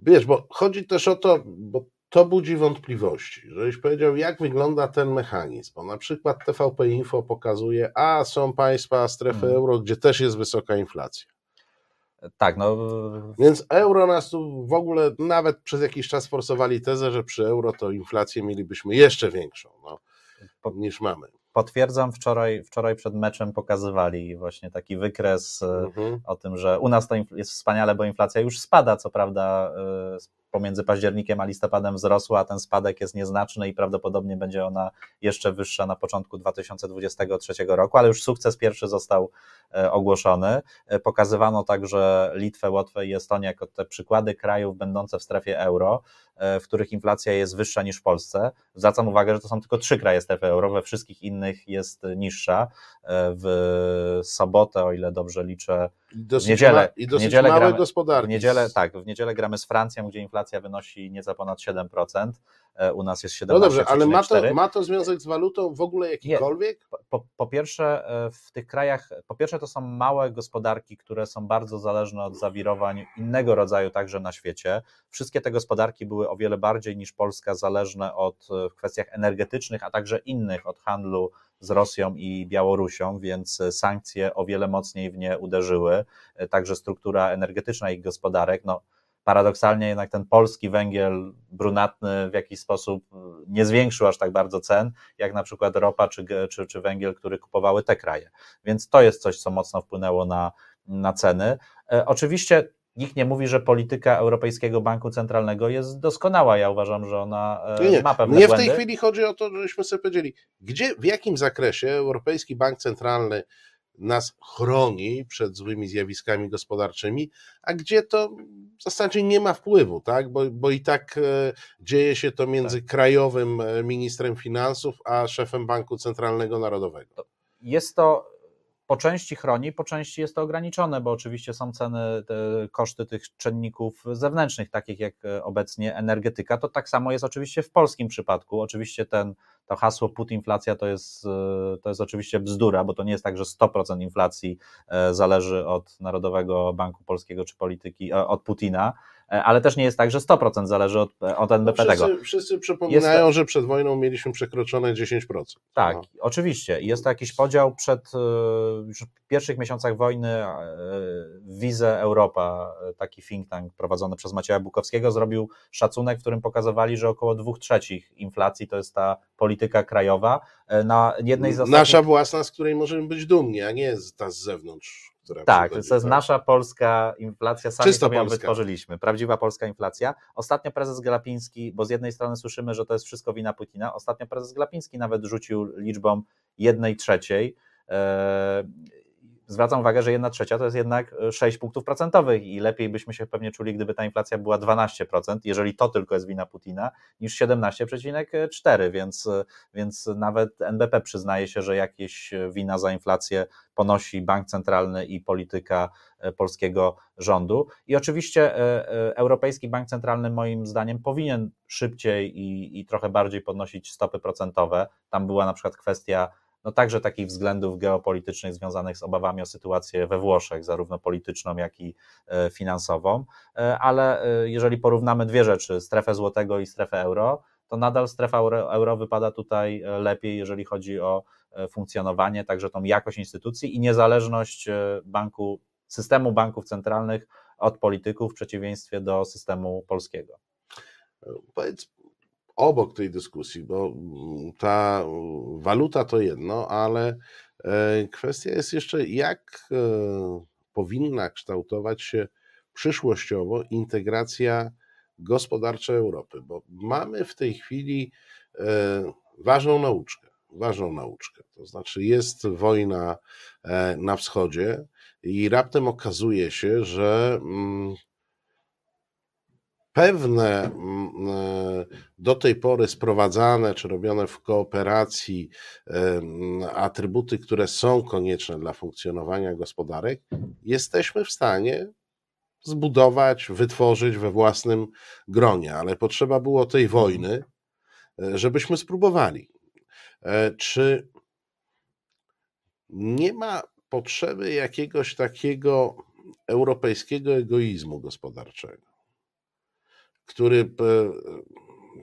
wiesz, bo chodzi też o to, bo to budzi wątpliwości, żebyś powiedział, jak wygląda ten mechanizm, bo na przykład T V P Info pokazuje, a są państwa strefy hmm. euro, gdzie też jest wysoka inflacja. Tak, no. Więc euro nas tu w ogóle, nawet przez jakiś czas forsowali tezę, że przy euro to inflację mielibyśmy jeszcze większą, no, po, niż mamy. Potwierdzam, wczoraj, wczoraj przed meczem pokazywali właśnie taki wykres mhm. o tym, że u nas to jest wspaniale, bo inflacja już spada, co prawda pomiędzy październikiem a listopadem wzrosła, a ten spadek jest nieznaczny i prawdopodobnie będzie ona jeszcze wyższa na początku dwa tysiące dwudziestego trzeciego roku, ale już sukces pierwszy został ogłoszony. Pokazywano także Litwę, Łotwę i Estonię jako te przykłady krajów będące w strefie euro, w których inflacja jest wyższa niż w Polsce. Zwracam uwagę, że to są tylko trzy kraje strefy euro, we wszystkich innych jest niższa. W sobotę, o ile dobrze liczę, w niedzielę, ma, i dosyć niedzielę małe gramy, gospodarki. W niedzielę, tak, w niedzielę gramy z Francją, gdzie inflacja wynosi nieco ponad siedem procent, u nas jest siedemnaście przecinek cztery procent. No dobrze, ale ma to, ma to związek z walutą w ogóle jakikolwiek? Nie, po, po pierwsze w tych krajach, po pierwsze to są małe gospodarki, które są bardzo zależne od zawirowań innego rodzaju także na świecie. Wszystkie te gospodarki były o wiele bardziej niż Polska zależne od w kwestiach energetycznych, a także innych, od handlu z Rosją i Białorusią, więc sankcje o wiele mocniej w nie uderzyły, także struktura energetyczna ich gospodarek. No, paradoksalnie jednak ten polski węgiel brunatny w jakiś sposób nie zwiększył aż tak bardzo cen, jak na przykład ropa czy, czy, czy węgiel, który kupowały te kraje. Więc to jest coś, co mocno wpłynęło na, na ceny. E, oczywiście nikt nie mówi, że polityka Europejskiego Banku Centralnego jest doskonała. Ja uważam, że ona nie, ma pewne nie błędy. Nie w tej chwili chodzi o to, żeśmy sobie powiedzieli, gdzie, w jakim zakresie Europejski Bank Centralny nas chroni przed złymi zjawiskami gospodarczymi, a gdzie to w zasadzie nie ma wpływu, tak? bo, bo i tak e, dzieje się to między tak. krajowym ministrem finansów a szefem Banku Centralnego Narodowego. Jest to po części chroni, po części jest to ograniczone, bo oczywiście są ceny, te, koszty tych czynników zewnętrznych, takich jak obecnie energetyka, to tak samo jest oczywiście w polskim przypadku. Oczywiście ten, to hasło put inflacja to jest, to jest oczywiście bzdura, bo to nie jest tak, że sto procent inflacji zależy od Narodowego Banku Polskiego czy polityki, od Putina, ale też nie jest tak, że sto procent zależy od, od N B P tego. Wszyscy, wszyscy przypominają, jest... że przed wojną mieliśmy przekroczone dziesięć procent. Tak, no. Oczywiście. Jest to jakiś podział przed już w pierwszych miesiącach wojny. Wizę Europa, taki think tank prowadzony przez Macieja Bukowskiego, zrobił szacunek, w którym pokazywali, że około dwóch trzecich inflacji to jest ta polityka krajowa. Na jednej z ostatnich... Nasza własna, z której możemy być dumni, a nie ta z zewnątrz. Tak, to jest tak. nasza polska inflacja, sami Czysto sobie ją polska. wytworzyliśmy, prawdziwa polska inflacja. Ostatnio prezes Glapiński, bo z jednej strony słyszymy, że to jest wszystko wina Putina, ostatnio prezes Glapiński nawet rzucił liczbą jednej trzeciej. zwracam uwagę, że jedna trzecia to jest jednak sześć punktów procentowych i lepiej byśmy się pewnie czuli, gdyby ta inflacja była dwanaście procent, jeżeli to tylko jest wina Putina, niż siedemnaście przecinek cztery procent, więc, więc nawet N B P przyznaje się, że jakieś wina za inflację ponosi bank centralny i polityka polskiego rządu. I oczywiście Europejski Bank Centralny moim zdaniem powinien szybciej i, i trochę bardziej podnosić stopy procentowe. Tam była na przykład kwestia no także takich względów geopolitycznych związanych z obawami o sytuację we Włoszech, zarówno polityczną, jak i finansową, ale jeżeli porównamy dwie rzeczy, strefę złotego i strefę euro, to nadal strefa euro wypada tutaj lepiej, jeżeli chodzi o funkcjonowanie, także tą jakość instytucji i niezależność banku, systemu banków centralnych od polityków w przeciwieństwie do systemu polskiego. Powiedz obok tej dyskusji, bo ta waluta to jedno, ale kwestia jest jeszcze, jak powinna kształtować się przyszłościowo integracja gospodarcza Europy, bo mamy w tej chwili ważną nauczkę, ważną nauczkę, to znaczy jest wojna na wschodzie i raptem okazuje się, że pewne do tej pory sprowadzane czy robione w kooperacji atrybuty, które są konieczne dla funkcjonowania gospodarek, jesteśmy w stanie zbudować, wytworzyć we własnym gronie, ale potrzeba było tej wojny, żebyśmy spróbowali. Czy nie ma potrzeby jakiegoś takiego europejskiego egoizmu gospodarczego, który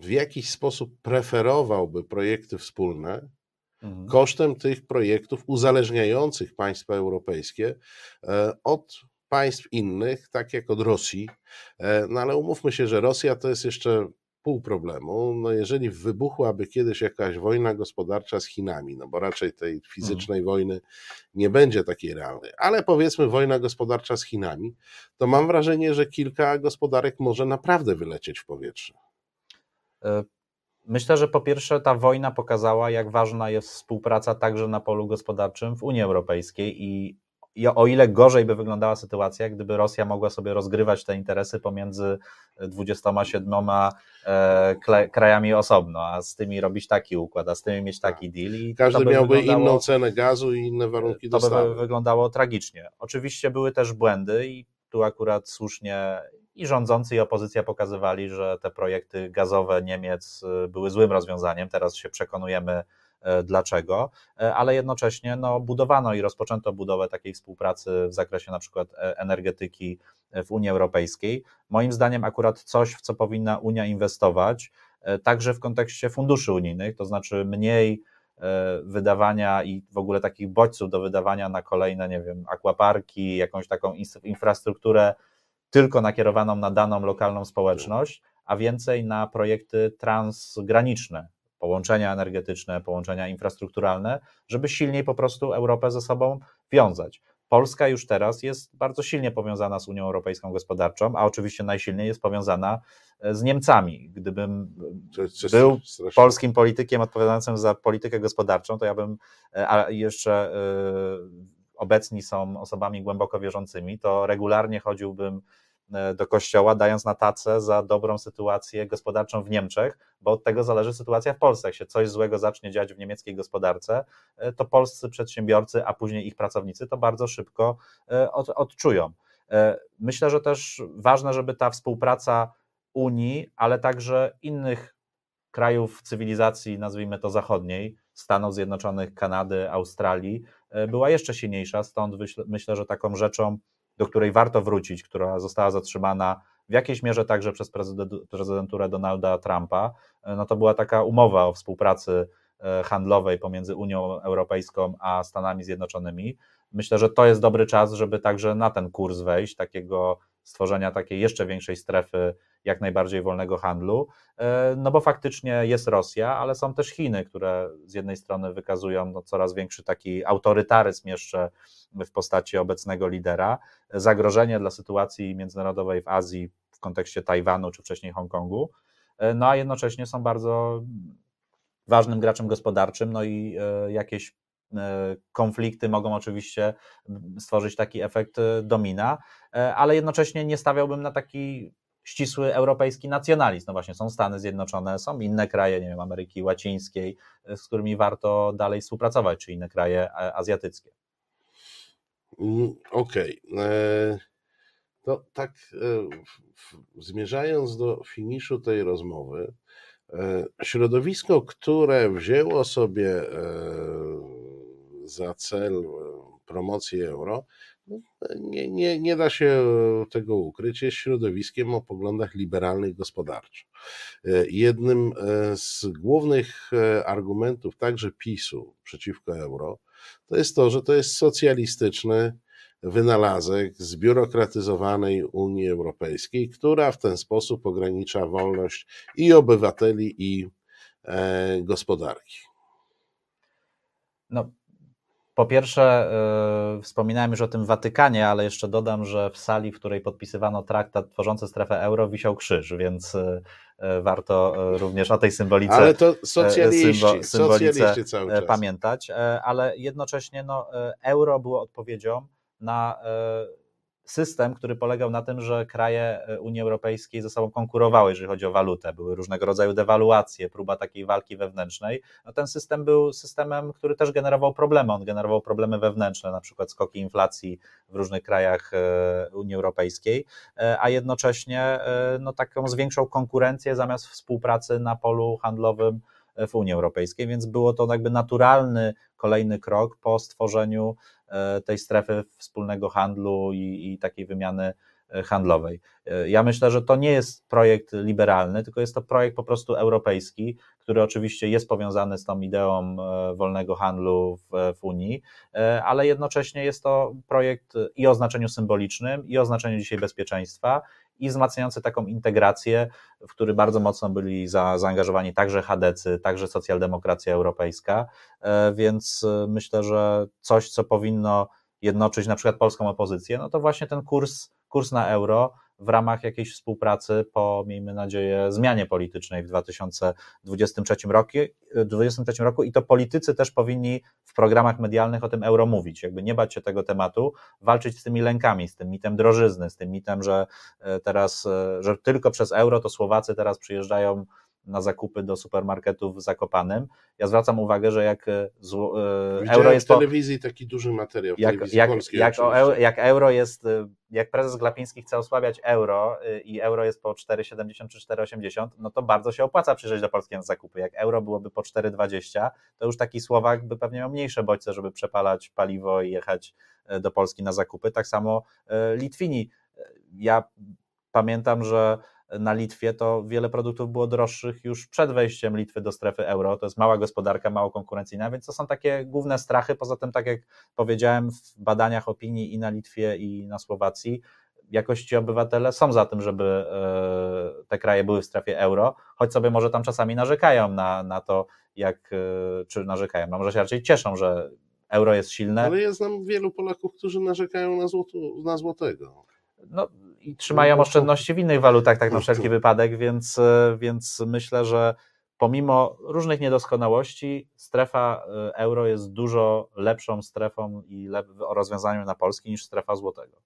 w jakiś sposób preferowałby projekty wspólne mhm. kosztem tych projektów uzależniających państwa europejskie od państw innych, tak jak od Rosji. No ale umówmy się, że Rosja to jest jeszcze pół problemu. No jeżeli wybuchłaby kiedyś jakaś wojna gospodarcza z Chinami, no bo raczej tej fizycznej mhm. wojny nie będzie takiej realnej, ale powiedzmy wojna gospodarcza z Chinami, to mam wrażenie, że kilka gospodarek może naprawdę wylecieć w powietrze. Myślę, że po pierwsze ta wojna pokazała, jak ważna jest współpraca także na polu gospodarczym w Unii Europejskiej i I o ile gorzej by wyglądała sytuacja, gdyby Rosja mogła sobie rozgrywać te interesy pomiędzy dwudziestoma siedmioma krajami osobno, a z tymi robić taki układ, a z tymi mieć taki deal. I każdy by miałby inną cenę gazu i inne warunki dostawy. To by wyglądało tragicznie. Oczywiście były też błędy i tu akurat słusznie i rządzący, i opozycja pokazywali, że te projekty gazowe Niemiec były złym rozwiązaniem. Teraz się przekonujemy, dlaczego, ale jednocześnie no, budowano i rozpoczęto budowę takiej współpracy w zakresie na przykład energetyki w Unii Europejskiej. Moim zdaniem akurat coś, w co powinna Unia inwestować, także w kontekście funduszy unijnych, to znaczy mniej wydawania i w ogóle takich bodźców do wydawania na kolejne, nie wiem, akwaparki, jakąś taką infrastrukturę tylko nakierowaną na daną lokalną społeczność, a więcej na projekty transgraniczne, połączenia energetyczne, połączenia infrastrukturalne, żeby silniej po prostu Europę ze sobą wiązać. Polska już teraz jest bardzo silnie powiązana z Unią Europejską gospodarczą, a oczywiście najsilniej jest powiązana z Niemcami. Gdybym był polskim politykiem odpowiadającym za politykę gospodarczą, to ja bym, a jeszcze obecni są osobami głęboko wierzącymi, to regularnie chodziłbym do kościoła, dając na tacę za dobrą sytuację gospodarczą w Niemczech, bo od tego zależy sytuacja w Polsce. Jak się coś złego zacznie dziać w niemieckiej gospodarce, to polscy przedsiębiorcy, a później ich pracownicy to bardzo szybko od, odczują. Myślę, że też ważne, żeby ta współpraca Unii, ale także innych krajów cywilizacji, nazwijmy to zachodniej, Stanów Zjednoczonych, Kanady, Australii, była jeszcze silniejsza, stąd myślę, że taką rzeczą, do której warto wrócić, która została zatrzymana w jakiejś mierze także przez prezydenturę Donalda Trumpa, no to była taka umowa o współpracy handlowej pomiędzy Unią Europejską a Stanami Zjednoczonymi. Myślę, że to jest dobry czas, żeby także na ten kurs wejść, takiego stworzenia takiej jeszcze większej strefy jak najbardziej wolnego handlu, no bo faktycznie jest Rosja, ale są też Chiny, które z jednej strony wykazują no coraz większy taki autorytaryzm jeszcze w postaci obecnego lidera, zagrożenie dla sytuacji międzynarodowej w Azji w kontekście Tajwanu czy wcześniej Hongkongu, no a jednocześnie są bardzo ważnym graczem gospodarczym, no i jakieś konflikty mogą oczywiście stworzyć taki efekt domina, ale jednocześnie nie stawiałbym na taki ścisły europejski nacjonalizm. No właśnie, są Stany Zjednoczone, są inne kraje, nie wiem, Ameryki Łacińskiej, z którymi warto dalej współpracować, czy inne kraje azjatyckie. Okej. Okay. No tak, zmierzając do finiszu tej rozmowy, środowisko, które wzięło sobie za cel promocję euro, nie, nie, nie da się tego ukryć, jest środowiskiem o poglądach liberalnych gospodarczo. Jednym z głównych argumentów także PiSu przeciwko euro to jest to, że to jest socjalistyczny wynalazek zbiurokratyzowanej Unii Europejskiej, która w ten sposób ogranicza wolność i obywateli, i e, gospodarki. No, po pierwsze, yy, wspominałem już o tym Watykanie, ale jeszcze dodam, że w sali, w której podpisywano traktat tworzący strefę euro, wisiał krzyż, więc yy, warto yy, również o tej symbolice, ale to socjaliści, symbo, symbolice socjaliści cały czas. Pamiętać, yy, ale jednocześnie no, yy, euro było odpowiedzią na system, który polegał na tym, że kraje Unii Europejskiej ze sobą konkurowały, jeżeli chodzi o walutę. Były różnego rodzaju dewaluacje, próba takiej walki wewnętrznej. No, ten system był systemem, który też generował problemy. On generował problemy wewnętrzne, na przykład skoki inflacji w różnych krajach Unii Europejskiej, a jednocześnie no, taką zwiększał konkurencję zamiast współpracy na polu handlowym w Unii Europejskiej, więc było to jakby naturalny kolejny krok po stworzeniu tej strefy wspólnego handlu i, i takiej wymiany handlowej. Ja myślę, że to nie jest projekt liberalny, tylko jest to projekt po prostu europejski, który oczywiście jest powiązany z tą ideą wolnego handlu w, w Unii, ale jednocześnie jest to projekt i o znaczeniu symbolicznym, i o znaczeniu dzisiaj bezpieczeństwa, i wzmacniający taką integrację, w który bardzo mocno byli za, zaangażowani także chadecy, także socjaldemokracja europejska, więc myślę, że coś, co powinno jednoczyć na przykład polską opozycję, no to właśnie ten kurs, kurs na euro w ramach jakiejś współpracy po, miejmy nadzieję, zmianie politycznej w dwa tysiące dwudziestym trzecim roku i to politycy też powinni w programach medialnych o tym euro mówić, jakby nie bać się tego tematu, walczyć z tymi lękami, z tym mitem drożyzny, z tym mitem, że teraz, że tylko przez euro to Słowacy teraz przyjeżdżają na zakupy do supermarketów w Zakopanem. Ja zwracam uwagę, że jak zło, euro jest w telewizji po, taki duży materiał w jak, telewizji jak, polskiej jak, o, jak euro jest, jak prezes Glapiński chce osłabiać euro i euro jest po cztery siedemdziesiąt czy cztery osiemdziesiąt, no to bardzo się opłaca przyjrzeć do Polski na zakupy. Jak euro byłoby po cztery dwadzieścia, to już taki Słowak by pewnie miał mniejsze bodźce, żeby przepalać paliwo i jechać do Polski na zakupy. Tak samo Litwini. Ja pamiętam, że na Litwie to wiele produktów było droższych już przed wejściem Litwy do strefy euro. To jest mała gospodarka, mało konkurencyjna, więc to są takie główne strachy. Poza tym, tak jak powiedziałem, w badaniach opinii i na Litwie, i na Słowacji, jakoś ci obywatele są za tym, żeby te kraje były w strefie euro, choć sobie może tam czasami narzekają na, na to, jak czy narzekają, no może się raczej cieszą, że euro jest silne. Ale ja znam wielu Polaków, którzy narzekają na, złoto, na złotego. No i trzymają oszczędności w innych walutach, tak na wszelki wypadek, więc, więc myślę, że pomimo różnych niedoskonałości strefa euro jest dużo lepszą strefą i lep- o rozwiązaniu na Polski niż strefa złotego.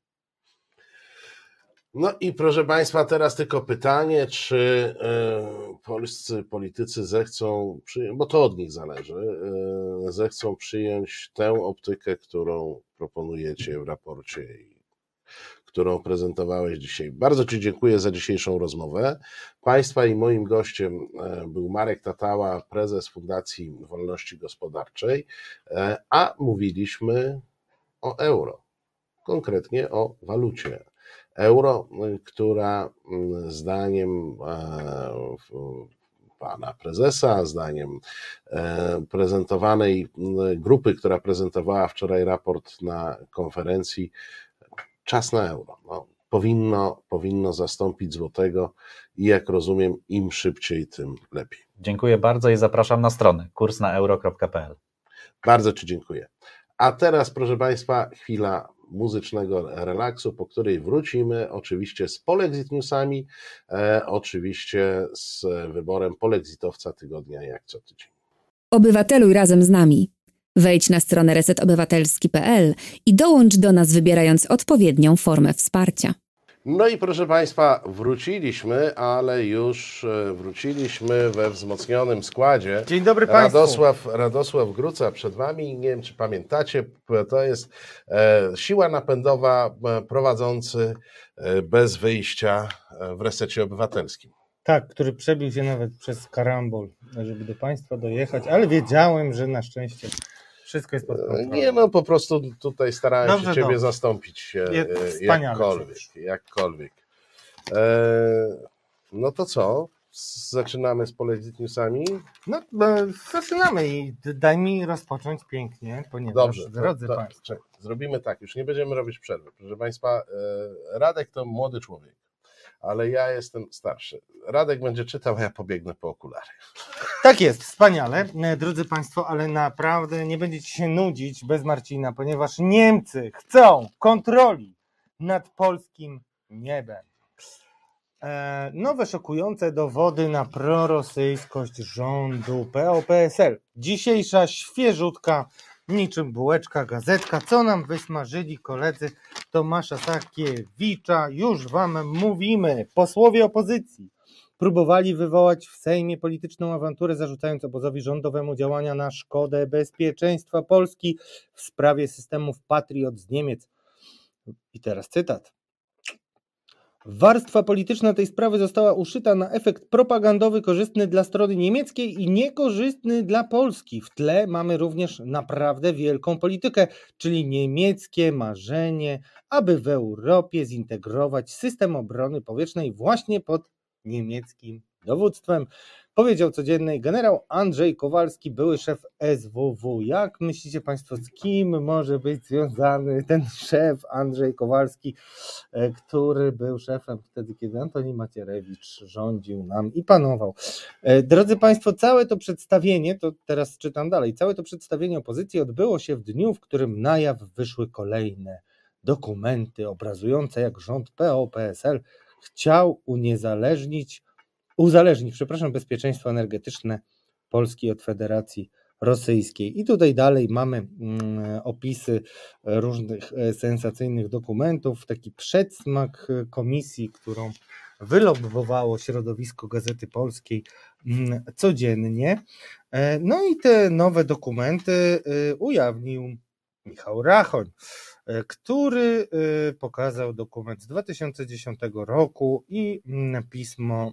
No i proszę Państwa, teraz tylko pytanie, czy y, polscy politycy zechcą, przyjąć, bo to od nich zależy, y, zechcą przyjąć tę optykę, którą proponujecie w raporcie, którą prezentowałeś dzisiaj. Bardzo Ci dziękuję za dzisiejszą rozmowę. Państwa i moim gościem był Marek Tatała, prezes Fundacji Wolności Gospodarczej, a mówiliśmy o euro, konkretnie o walucie. Euro, która zdaniem pana prezesa, zdaniem prezentowanej grupy, która prezentowała wczoraj raport na konferencji, czas na euro. No, powinno, powinno zastąpić złotego i jak rozumiem, im szybciej, tym lepiej. Dziękuję bardzo i zapraszam na stronę kurs na euro kropka p l. Bardzo Ci dziękuję. A teraz, proszę Państwa, chwila muzycznego relaksu, po której wrócimy oczywiście z Polexit Newsami, e, oczywiście z wyborem polexitowca tygodnia jak co tydzień. Obywatelu razem z nami. Wejdź na stronę reset obywatelski kropka p l i dołącz do nas, wybierając odpowiednią formę wsparcia. No i proszę Państwa, wróciliśmy, ale już wróciliśmy we wzmocnionym składzie. Dzień dobry Państwu. Radosław, Radosław Gruca przed Wami. Nie wiem, czy pamiętacie, to jest e, siła napędowa prowadzący e, Bez wyjścia w Resecie Obywatelskim. Tak, który przebił się nawet przez karambol, żeby do Państwa dojechać, ale wiedziałem, że na szczęście... Wszystko jest pod kontrolą. Nie, no po prostu tutaj starałem dobrze, się Ciebie dobrze. zastąpić Je, jakkolwiek. jakkolwiek. E, no to co? Zaczynamy z Polexit Newsami? No, no zaczynamy i daj mi rozpocząć pięknie, ponieważ dobrze, drodzy to, to, Państwo. Czekaj, zrobimy tak, już nie będziemy robić przerwy. Proszę Państwa, e, Radek to młody człowiek, ale ja jestem starszy. Radek będzie czytał, a ja pobiegnę po okulary. Tak jest, wspaniale. Drodzy Państwo, ale naprawdę nie będziecie się nudzić bez Marcina, ponieważ Niemcy chcą kontroli nad polskim niebem. Nowe szokujące dowody na prorosyjskość rządu P O P S L. Dzisiejsza świeżutka, niczym bułeczka, gazetka, co nam wysmażyli koledzy Tomasza Sakiewicza. Już Wam mówimy, posłowie opozycji próbowali wywołać w Sejmie polityczną awanturę, zarzucając obozowi rządowemu działania na szkodę bezpieczeństwa Polski w sprawie systemów Patriot z Niemiec. I teraz cytat. Warstwa polityczna tej sprawy została uszyta na efekt propagandowy korzystny dla strony niemieckiej i niekorzystny dla Polski. W tle mamy również naprawdę wielką politykę, czyli niemieckie marzenie, aby w Europie zintegrować system obrony powietrznej właśnie pod niemieckim dowództwem. Powiedział codziennej generał Andrzej Kowalski, były szef S W W. Jak myślicie Państwo, z kim może być związany ten szef Andrzej Kowalski, który był szefem wtedy, kiedy Antoni Macierewicz rządził nam i panował? Drodzy Państwo, całe to przedstawienie, to teraz czytam dalej, całe to przedstawienie opozycji odbyło się w dniu, w którym na jaw wyszły kolejne dokumenty obrazujące, jak rząd P O P S L chciał uniezależnić uzależnić, przepraszam, bezpieczeństwo energetyczne Polski od Federacji Rosyjskiej. I tutaj dalej mamy opisy różnych sensacyjnych dokumentów, taki przedsmak komisji, którą wylobbowało środowisko Gazety Polskiej codziennie. No i te nowe dokumenty ujawnił Michał Rachoń, który pokazał dokument z dwa tysiące dziesiątego roku i pismo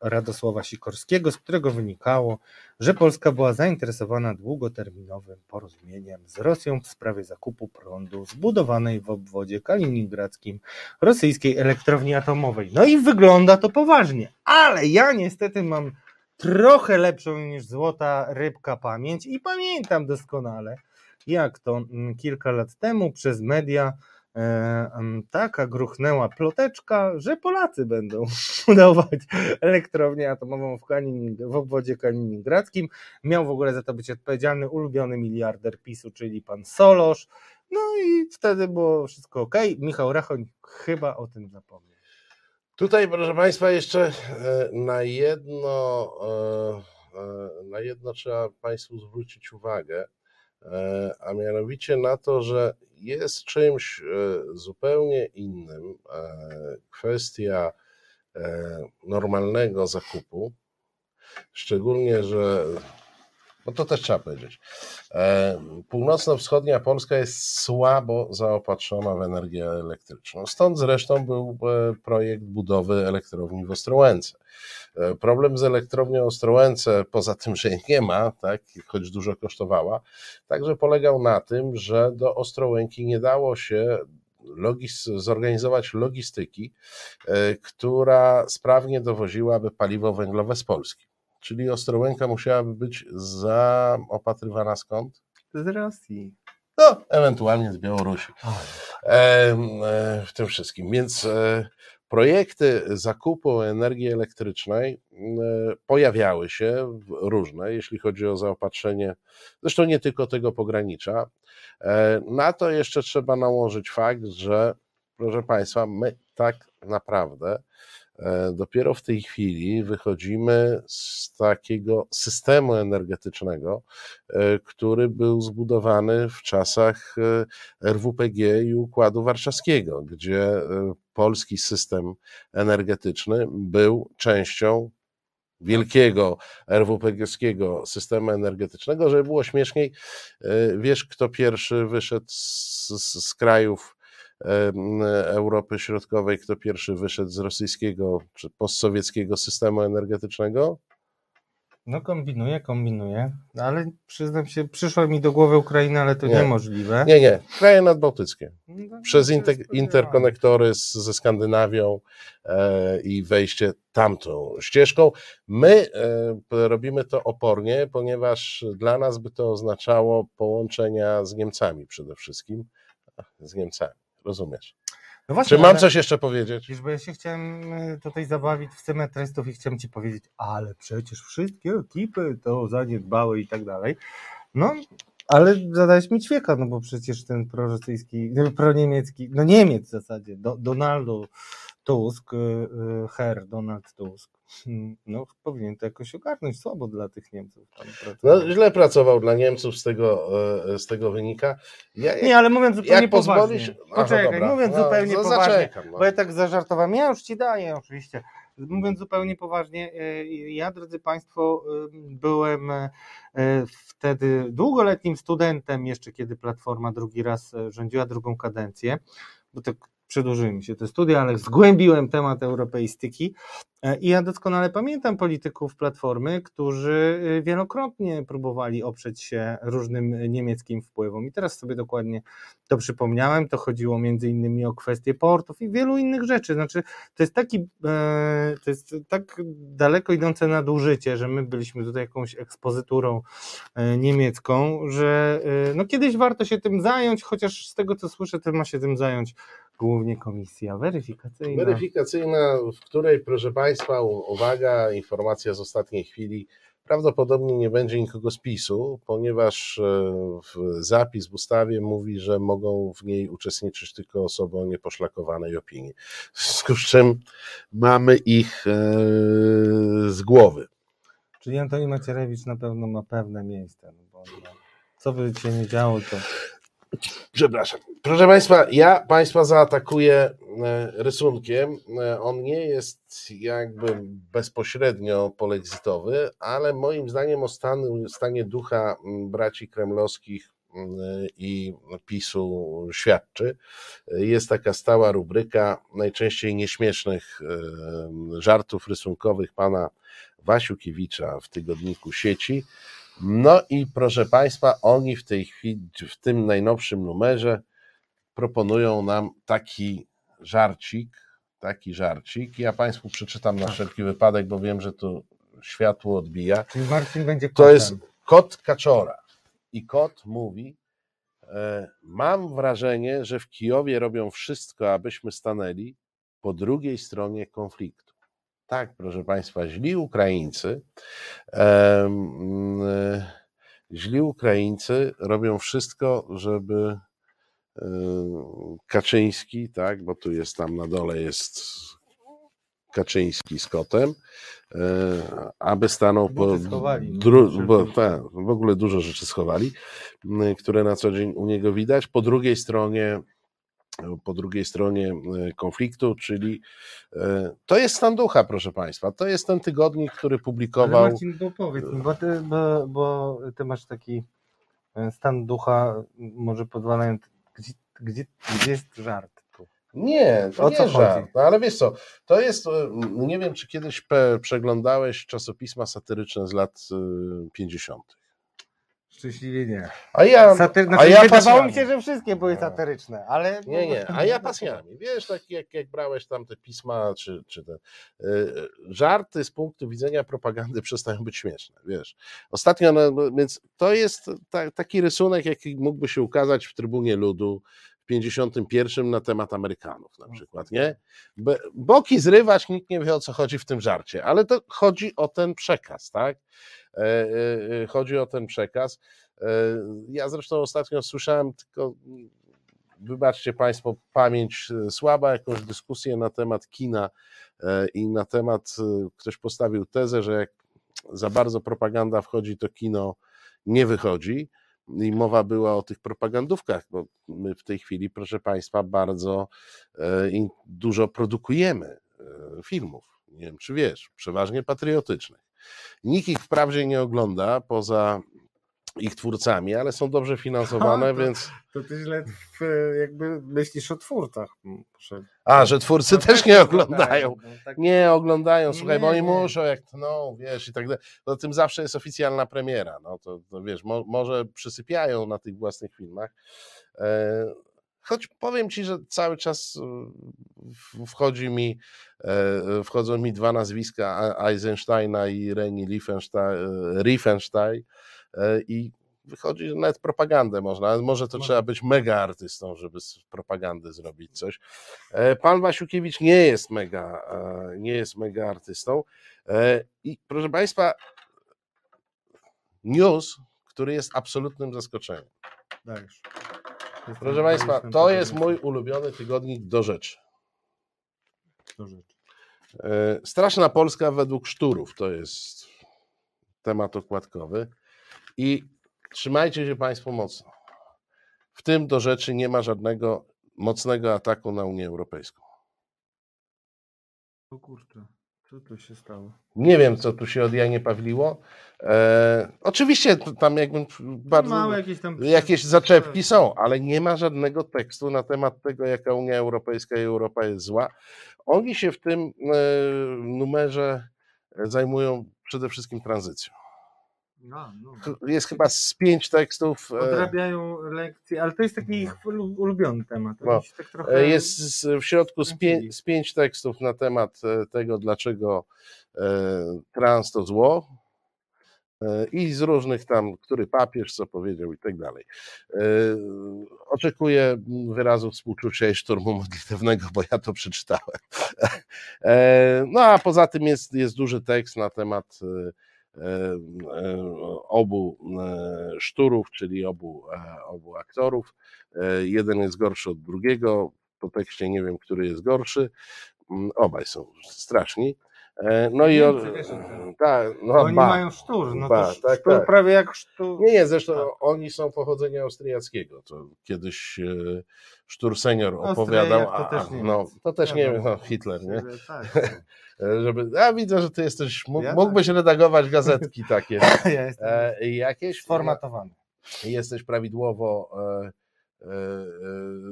Radosława Sikorskiego, z którego wynikało, że Polska była zainteresowana długoterminowym porozumieniem z Rosją w sprawie zakupu prądu zbudowanej w obwodzie kaliningradzkim rosyjskiej elektrowni atomowej. No i wygląda to poważnie, ale ja niestety mam trochę lepszą niż złota rybka pamięć i pamiętam doskonale, jak to kilka lat temu przez media e, taka gruchnęła ploteczka, że Polacy będą budować elektrownię atomową w, Kalining- w obwodzie kaliningradzkim. Miał w ogóle za to być odpowiedzialny ulubiony miliarder PiSu, czyli pan Solosz. No i wtedy było wszystko ok. Michał Rachoń chyba o tym zapomniał. Tutaj, proszę Państwa, jeszcze na jedno, na jedno trzeba Państwu zwrócić uwagę, a mianowicie na to, że jest czymś zupełnie innym kwestia normalnego zakupu, szczególnie, że, no to też trzeba powiedzieć, północno-wschodnia Polska jest słabo zaopatrzona w energię elektryczną, stąd zresztą był projekt budowy elektrowni w Ostrołęce. Problem z elektrownią Ostrołęce, poza tym, że jej nie ma, tak, choć dużo kosztowała, także polegał na tym, że do Ostrołęki nie dało się logis- zorganizować logistyki, która sprawnie dowoziłaby paliwo węglowe z Polski. Czyli Ostrołęka musiałaby być zaopatrywana skąd? Z Rosji. No, ewentualnie z Białorusi. E, e, w tym wszystkim. Więc e, projekty zakupu energii elektrycznej e, pojawiały się różne, jeśli chodzi o zaopatrzenie, zresztą nie tylko tego pogranicza. E, na to jeszcze trzeba nałożyć fakt, że proszę Państwa, my tak naprawdę Dopiero w tej chwili wychodzimy z takiego systemu energetycznego, który był zbudowany w czasach R W P G i Układu Warszawskiego, gdzie polski system energetyczny był częścią wielkiego R W P G-owskiego systemu energetycznego. Żeby było śmieszniej, wiesz, kto pierwszy wyszedł z, z, z krajów Europy Środkowej, kto pierwszy wyszedł z rosyjskiego czy postsowieckiego systemu energetycznego? No kombinuję, kombinuję, ale przyznam się, przyszła mi do głowy Ukraina, ale to nie. niemożliwe. Nie, nie, kraje nadbałtyckie. No, przez inter interkonektory z, ze Skandynawią e, i wejście tamtą ścieżką. My e, robimy to opornie, ponieważ dla nas by to oznaczało połączenia z Niemcami przede wszystkim. Z Niemcami, rozumiesz? No właśnie, czy mam ale, coś jeszcze powiedzieć? Wiesz, bo ja się chciałem tutaj zabawić w symetrystów i chciałem ci powiedzieć, ale przecież wszystkie ekipy to zaniedbały i tak dalej. No, ale zadałeś mi ćwieka, no bo przecież ten prorosyjski, proniemiecki, no Niemiec w zasadzie, do, Donaldu Tusk, Herr Donald Tusk, no powinien to jakoś ogarnąć, słabo dla tych Niemców. No, źle pracował dla Niemców, z tego, z tego wynika. Ja, jak, nie, ale mówiąc zupełnie poważnie, się... Aha, poczekaj, dobra. mówiąc no, zupełnie no, poważnie, no. bo ja tak zażartowałem, ja już ci daję oczywiście. Mówiąc zupełnie poważnie, ja, drodzy Państwo, byłem wtedy długoletnim studentem, jeszcze kiedy Platforma drugi raz rządziła drugą kadencję, bo tak przedłużyły mi się te studia, ale zgłębiłem temat europeistyki i ja doskonale pamiętam polityków Platformy, którzy wielokrotnie próbowali oprzeć się różnym niemieckim wpływom i teraz sobie dokładnie to przypomniałem, to chodziło między innymi o kwestie portów i wielu innych rzeczy, znaczy to jest taki, to jest tak daleko idące nadużycie, że my byliśmy tutaj jakąś ekspozyturą niemiecką, że no kiedyś warto się tym zająć, chociaż z tego co słyszę, to ma się tym zająć głównie komisja weryfikacyjna. Weryfikacyjna, w której, proszę Państwa, uwaga, informacja z ostatniej chwili, prawdopodobnie nie będzie nikogo z PiS-u, ponieważ zapis w ustawie mówi, że mogą w niej uczestniczyć tylko osoby o nieposzlakowanej opinii. W związku z czym mamy ich z głowy. Czyli Antoni Macierewicz na pewno ma pewne miejsce. Bo co by się nie działo, to... Przepraszam. Proszę Państwa, ja Państwa zaatakuję rysunkiem. On nie jest jakby bezpośrednio polexitowy, ale moim zdaniem o stanie, stanie ducha braci kremlowskich i PiS-u świadczy. Jest taka stała rubryka najczęściej nieśmiesznych żartów rysunkowych pana Wasiukiewicza w tygodniku Sieci. No i proszę Państwa, oni w tej chwili, w tym najnowszym numerze proponują nam taki żarcik, taki żarcik. Ja Państwu przeczytam na wszelki wypadek, bo wiem, że tu światło odbija. Czyli Marcin będzie kotem. To jest kot kaczora i kot mówi: mam wrażenie, że w Kijowie robią wszystko, abyśmy stanęli po drugiej stronie konfliktu. Tak, proszę Państwa, źli Ukraińcy, um, źli Ukraińcy robią wszystko, żeby um, Kaczyński, tak, bo tu jest, tam na dole jest Kaczyński z kotem, um, aby stanął po... Dru, bo, ta, w ogóle dużo rzeczy schowali, um, które na co dzień u niego widać. Po drugiej stronie po drugiej stronie konfliktu, czyli to jest stan ducha, proszę Państwa, to jest ten tygodnik, który publikował... Ale Marcin, no powiedz mi, bo ty, bo, bo ty masz taki stan ducha, może pozwalając, gdzie, gdzie, gdzie jest żart? Nie, to o nie co żart, chodzi? No, ale wiesz co, to jest, nie wiem, czy kiedyś przeglądałeś czasopisma satyryczne z lat pięćdziesiątych. Szczęśliwie nie. A ja, Satyr... znaczy, a ja wydawało pasjami. mi się, że wszystkie były satyryczne, ale... Nie, nie, a ja pasjami. Wiesz, tak jak, jak brałeś tam te pisma, czy, czy te... Żarty z punktu widzenia propagandy przestają być śmieszne, wiesz. Ostatnio, no, więc to jest ta, taki rysunek, jaki mógłby się ukazać w Trybunie Ludu w pięćdziesiątym pierwszym na temat Amerykanów na przykład, nie? Boki zrywać, nikt nie wie, o co chodzi w tym żarcie, ale to chodzi o ten przekaz, tak? Chodzi o ten przekaz. Ja zresztą ostatnio słyszałem, tylko wybaczcie Państwo, pamięć słaba, jakąś dyskusję na temat kina i na temat, ktoś postawił tezę, że jak za bardzo propaganda wchodzi, to kino nie wychodzi. I mowa była o tych propagandówkach, bo my w tej chwili, proszę Państwa, bardzo dużo produkujemy filmów, nie wiem czy wiesz, przeważnie patriotycznych. Nikt ich wprawdzie nie ogląda poza ich twórcami, ale są dobrze finansowane, ha, to, więc... To ty źle w, jakby myślisz o twórcach. Proszę. A, że twórcy no, też nie oglądają. No, tak. Nie oglądają, słuchaj, nie, bo oni muszą, jak tną, wiesz, i tak dalej. No, tym zawsze jest oficjalna premiera, no to, to wiesz, mo, może przysypiają na tych własnych filmach. E, choć powiem ci, że cały czas wchodzi mi, e, wchodzą mi dwa nazwiska Eisensteina i Reni Riefenstahl, i wychodzi, że nawet propagandę można, ale może to no. Trzeba być mega artystą, żeby z propagandy zrobić coś. Pan Wasiukiewicz nie jest mega, nie jest mega artystą i proszę Państwa, news, który jest absolutnym zaskoczeniem. Proszę Państwa, to jest mój ulubiony tygodnik Do Rzeczy. Do rzeczy. Straszna Polska według Szturów, to jest temat okładkowy. I trzymajcie się Państwo mocno. W tym Do Rzeczy nie ma żadnego mocnego ataku na Unię Europejską. O kurczę, co tu się stało? Nie wiem, co tu się od Janie Pawliło. E, oczywiście tam jakby bardzo Małe jakieś, tam... jakieś zaczepki są, ale nie ma żadnego tekstu na temat tego, jaka Unia Europejska i Europa jest zła. Oni się w tym e, numerze zajmują przede wszystkim tranzycją. No, no. Jest chyba z pięć tekstów. Odrabiają lekcje, ale to jest taki ich ulubiony temat. No. Tak trochę... Jest w środku z, pię z pięć tekstów na temat tego, dlaczego trans to zło i z różnych tam, który papież co powiedział i tak dalej. Oczekuję wyrazu współczucia i szturmu modlitewnego, bo ja to przeczytałem. No a poza tym jest, jest duży tekst na temat obu szturów, czyli obu, obu aktorów. Jeden jest gorszy od drugiego, po tekście nie wiem, który jest gorszy. Obaj są straszni. No i o, tak, no, oni ba, mają sztur, no ba, to sztur, tak, tak. Prawie jak sztur. Nie, nie, zresztą tak. Oni są pochodzenia austriackiego. To kiedyś e, Sztur senior opowiadał, a, to też nie, no, to też ja nie wiem, no, Hitler, nie? Tak. Żeby, ja widzę, że ty jesteś, mógłbyś redagować gazetki takie, ja jestem e, jakieś sformatowane. Jesteś prawidłowo e,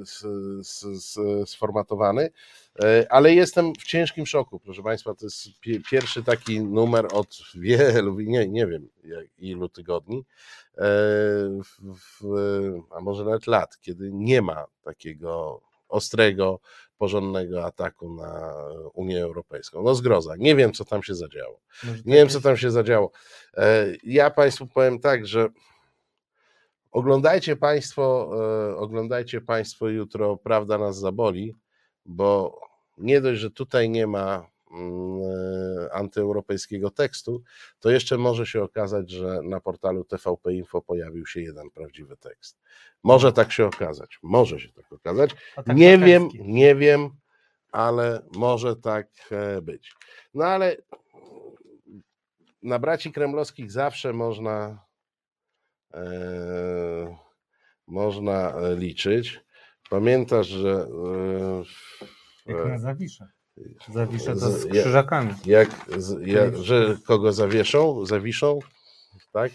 S, s, s, sformatowany, ale jestem w ciężkim szoku, proszę Państwa, to jest pi pierwszy taki numer od wielu, nie, nie wiem jak, ilu tygodni, w, w, a może nawet lat, kiedy nie ma takiego ostrego, porządnego ataku na Unię Europejską. No zgroza, nie wiem co tam się zadziało, nie wiem co tam się zadziało. Ja Państwu powiem tak, że Oglądajcie Państwo, e, oglądajcie Państwo jutro, prawda nas zaboli, bo nie dość, że tutaj nie ma mm, antyeuropejskiego tekstu, to jeszcze może się okazać, że na portalu T V P Info pojawił się jeden prawdziwy tekst. Może tak się okazać, może się tak okazać. Tak nie wiem, nie wiem, ale może tak e, być. No ale na braci kremlowskich zawsze można... E, można liczyć. Pamiętasz, że e, jak na Zawiszę. Zawiszę to z krzyżakami. Jak, z, jak, że kogo zawieszą, zawiszą, tak?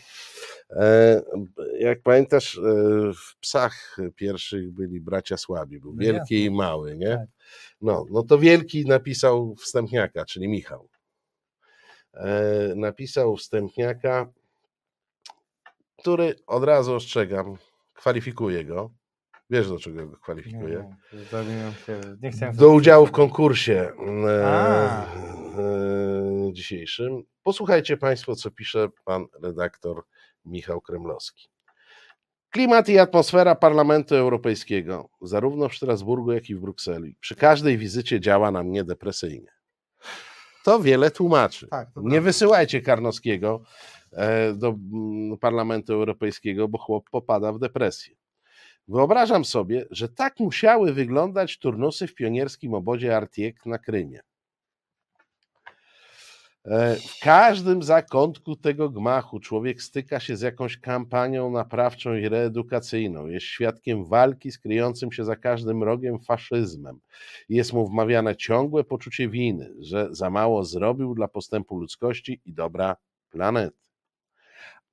E, jak pamiętasz, e, w Psach pierwszych byli bracia słabi, był wielki Jasne. I mały, nie? No, no to wielki napisał wstępniaka, czyli Michał. E, napisał wstępniaka, który od razu ostrzegam, kwalifikuje go. Wiesz, do czego go kwalifikuje? Nie, nie, do udziału w konkursie e, e, dzisiejszym. Posłuchajcie Państwo, co pisze pan redaktor Michał Kremlowski. Klimat i atmosfera Parlamentu Europejskiego, zarówno w Strasburgu, jak i w Brukseli, przy każdej wizycie działa na mnie depresyjnie. To wiele tłumaczy. Tak, to nie tak. Wysyłajcie Karnowskiego do Parlamentu Europejskiego, bo chłop popada w depresję. Wyobrażam sobie, że tak musiały wyglądać turnusy w pionierskim obozie Artiek na Krymie. W każdym zakątku tego gmachu człowiek styka się z jakąś kampanią naprawczą i reedukacyjną. Jest świadkiem walki z kryjącym się za każdym rogiem faszyzmem. Jest mu wmawiane ciągłe poczucie winy, że za mało zrobił dla postępu ludzkości i dobra planety.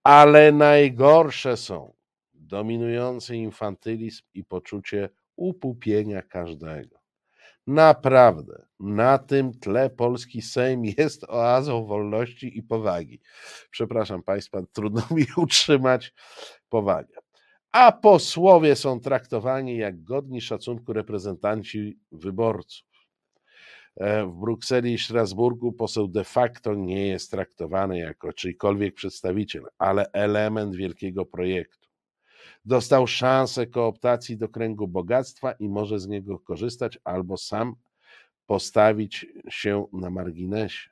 Ale najgorsze są dominujący infantylizm i poczucie upupienia każdego. Naprawdę, na tym tle polski Sejm jest oazą wolności i powagi. Przepraszam Państwa, trudno mi utrzymać powagę. A posłowie są traktowani jak godni szacunku reprezentanci wyborców. W Brukseli i Strasburgu poseł de facto nie jest traktowany jako czyjkolwiek przedstawiciel, ale element wielkiego projektu. Dostał szansę kooptacji do kręgu bogactwa i może z niego korzystać albo sam postawić się na marginesie.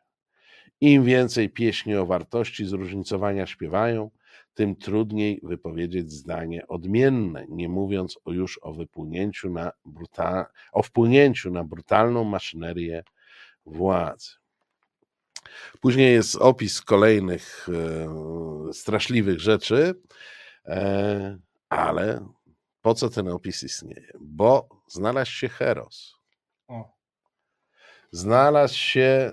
Im więcej pieśni o wartości zróżnicowania śpiewają, tym trudniej wypowiedzieć zdanie odmienne, nie mówiąc o już o, wypłynięciu na brutal, o wpłynięciu na brutalną maszynerię władzy. Później jest opis kolejnych e, straszliwych rzeczy, e, ale po co ten opis istnieje? Bo znalazł się heros. Znalazł się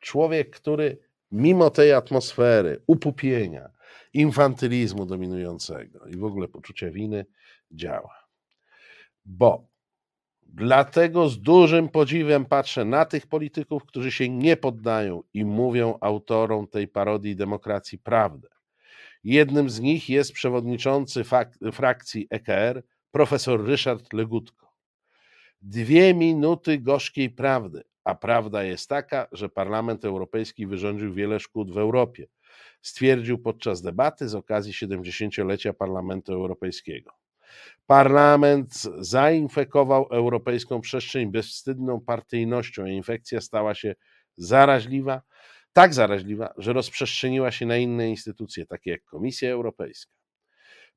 człowiek, który mimo tej atmosfery upupienia, infantylizmu dominującego i w ogóle poczucia winy działa. Bo dlatego z dużym podziwem patrzę na tych polityków, którzy się nie poddają i mówią autorom tej parodii demokracji prawdę. Jednym z nich jest przewodniczący fak- frakcji E K R, profesor Ryszard Legutko. Dwie minuty gorzkiej prawdy, a prawda jest taka, że Parlament Europejski wyrządził wiele szkód w Europie. Stwierdził podczas debaty z okazji siedemdziesięciolecia Parlamentu Europejskiego. Parlament zainfekował europejską przestrzeń bezwstydną partyjnością, a infekcja stała się zaraźliwa, tak zaraźliwa, że rozprzestrzeniła się na inne instytucje, takie jak Komisja Europejska.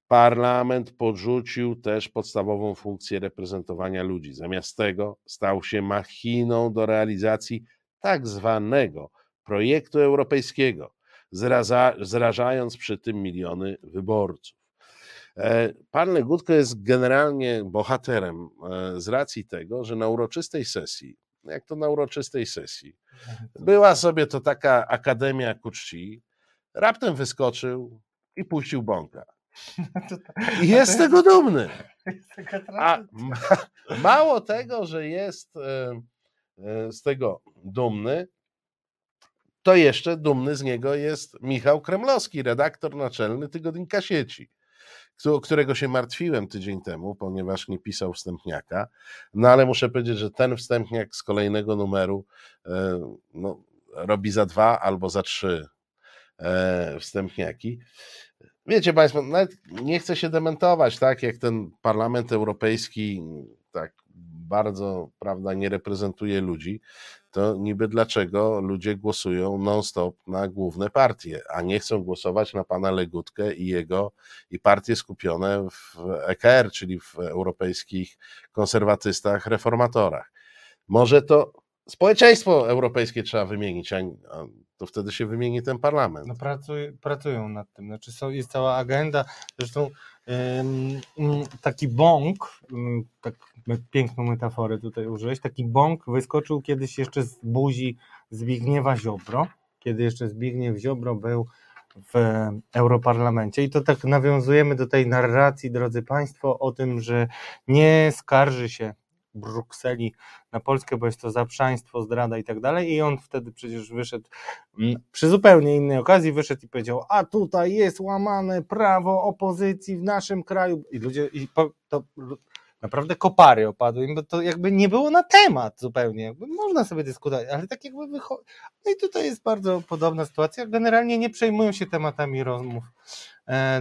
Parlament porzucił też podstawową funkcję reprezentowania ludzi. Zamiast tego stał się machiną do realizacji tak zwanego projektu europejskiego, Zraza, zrażając przy tym miliony wyborców. Pan Legutko jest generalnie bohaterem z racji tego, że na uroczystej sesji, jak to na uroczystej sesji, była sobie to taka akademia ku czci, raptem wyskoczył i puścił bąka. I jest z tego dumny. A mało tego, że jest z tego dumny, to jeszcze dumny z niego jest Michał Karnowski, redaktor naczelny tygodnika Sieci, którego się martwiłem tydzień temu, ponieważ nie pisał wstępniaka, no ale muszę powiedzieć, że ten wstępniak z kolejnego numeru no, robi za dwa albo za trzy wstępniaki. Wiecie Państwo, nawet nie chcę się dementować, tak jak ten Parlament Europejski tak bardzo, prawda, nie reprezentuje ludzi, to niby dlaczego ludzie głosują non-stop na główne partie, a nie chcą głosować na pana Legutkę i jego, i partie skupione w E K R, czyli w europejskich konserwatystach, reformatorach. Może to społeczeństwo europejskie trzeba wymienić, a to wtedy się wymieni ten parlament. No pracuj, pracują nad tym, znaczy są, jest cała agenda, zresztą ym, taki bąk, ym, tak piękną metaforę tutaj użyłeś, taki bąk wyskoczył kiedyś jeszcze z buzi Zbigniewa Ziobro, kiedy jeszcze Zbigniew Ziobro był w Europarlamencie i to tak nawiązujemy do tej narracji, drodzy Państwo, o tym, że nie skarży się Brukseli na Polskę, bo jest to zaprzaństwo, zdrada i tak dalej i on wtedy przecież wyszedł przy zupełnie innej okazji, wyszedł i powiedział, a tutaj jest łamane prawo opozycji w naszym kraju i ludzie, i po, to naprawdę kopary opadły im, bo to jakby nie było na temat zupełnie, jakby można sobie dyskutować, ale tak jakby wychodzi, no i tutaj jest bardzo podobna sytuacja, generalnie nie przejmują się tematami rozmów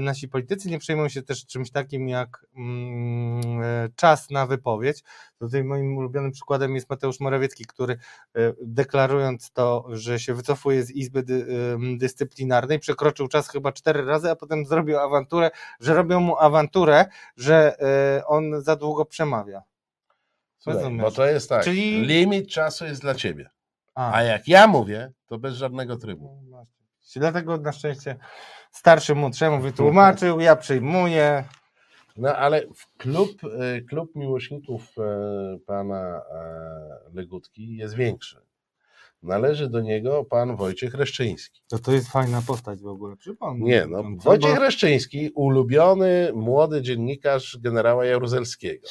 nasi politycy nie przejmują się też czymś takim jak czas na wypowiedź. Tutaj moim ulubionym przykładem jest Mateusz Morawiecki, który deklarując to, że się wycofuje z Izby Dyscyplinarnej, przekroczył czas chyba cztery razy, a potem zrobił awanturę, że robią mu awanturę, że on za długo przemawia. Słuchaj, bo to jest tak, czyli... limit czasu jest dla ciebie, a. a jak ja mówię, to bez żadnego trybu. Dlatego na szczęście starszy młodszemu wytłumaczył, ja przyjmuję. No ale klub, klub miłośników pana Legutki jest większy. Należy do niego pan Wojciech Reszczyński. To to jest fajna postać w ogóle, przypomnę. Nie, no Wojciech bo... Reszczyński, ulubiony młody dziennikarz generała Jaruzelskiego.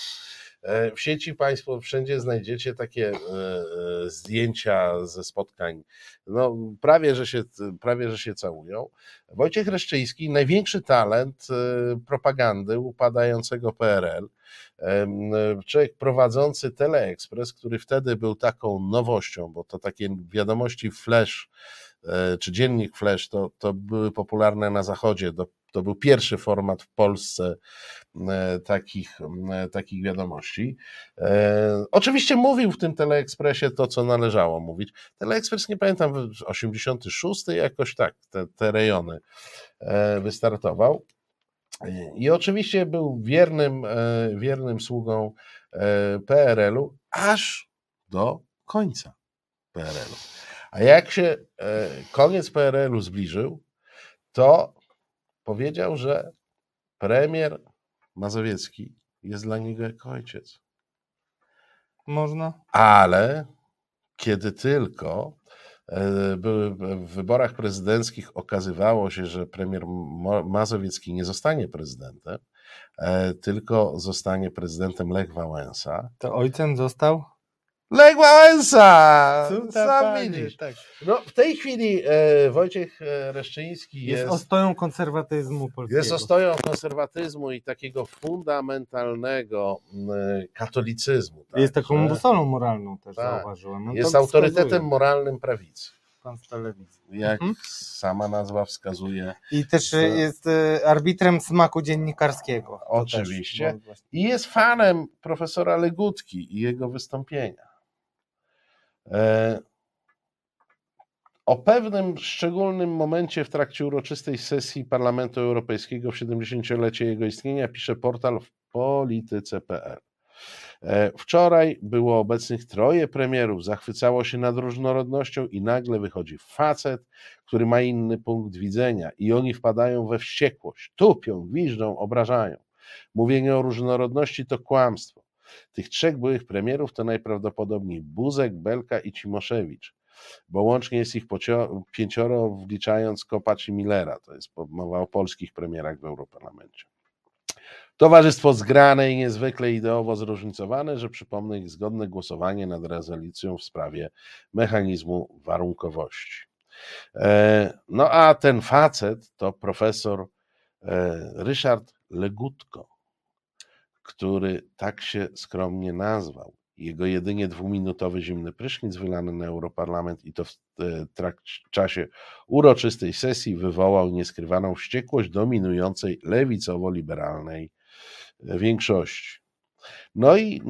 W sieci państwo wszędzie znajdziecie takie e, zdjęcia ze spotkań, no prawie że, się, prawie, że się całują. Wojciech Reszczyński, największy talent e, propagandy upadającego P R L, e, człowiek prowadzący Teleekspres, który wtedy był taką nowością, bo to takie wiadomości flash, e, czy dziennik flash, to, to były popularne na zachodzie, do to był pierwszy format w Polsce e, takich, e, takich wiadomości. E, oczywiście mówił w tym Teleekspresie to, co należało mówić. Teleekspres, nie pamiętam, w osiemdziesiątym szóstym jakoś tak te, te rejony e, wystartował. E, I oczywiście był wiernym, e, wiernym sługą e, P R L-u aż do końca P R L-u. A jak się e, koniec P R L-u zbliżył, to powiedział, że premier Mazowiecki jest dla niego jak ojciec. Można. Ale kiedy tylko w wyborach prezydenckich okazywało się, że premier Mazowiecki nie zostanie prezydentem, tylko zostanie prezydentem Lech Wałęsa. To ojcem został? Lech Wałęsa! Sam widzisz. Tak. No, w tej chwili e, Wojciech Reszczyński jest, jest ostoją konserwatyzmu polskiego. Jest ostoją konserwatyzmu i takiego fundamentalnego e, katolicyzmu. Tak, jest taką że, busolą moralną też, tak, zauważyłem. No, jest autorytetem wskazuje. moralnym prawicy. Pan z telewizji. Jak mhm. sama nazwa wskazuje. I też że... jest e, arbitrem smaku dziennikarskiego. Oczywiście. Też, właśnie... I jest fanem profesora Legutki i jego wystąpienia. O pewnym szczególnym momencie w trakcie uroczystej sesji Parlamentu Europejskiego w siedemdziesięciolecie jego istnienia pisze portal w polityce kropka p l. Wczoraj było obecnych troje premierów, zachwycało się nad różnorodnością i nagle wychodzi facet, który ma inny punkt widzenia i oni wpadają we wściekłość, tupią, gwiżdżą, obrażają. Mówienie o różnorodności to kłamstwo. Tych trzech byłych premierów to najprawdopodobniej Buzek, Belka i Cimoszewicz, bo łącznie jest ich pięcioro, wliczając Kopacz i Millera, to jest mowa o polskich premierach w Europarlamencie. Towarzystwo zgrane i niezwykle ideowo zróżnicowane, że przypomnę ich zgodne głosowanie nad rezolucją w sprawie mechanizmu warunkowości. No a ten facet to profesor Ryszard Legutko, który tak się skromnie nazwał. Jego jedynie dwuminutowy zimny prysznic wylany na Europarlament i to w trakcie, czasie uroczystej sesji wywołał nieskrywaną wściekłość dominującej lewicowo-liberalnej większości. No i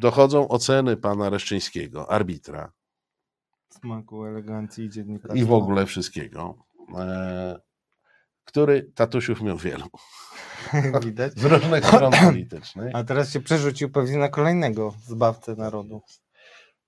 dochodzą oceny pana Reszczyńskiego, arbitra. Smaku, elegancji i dziennikarstwa. I w ogóle wszystkiego. Który tatusiów miał wielu. Widać. Z różnych stron politycznych. A teraz się przerzucił pewnie na kolejnego zbawcę narodu.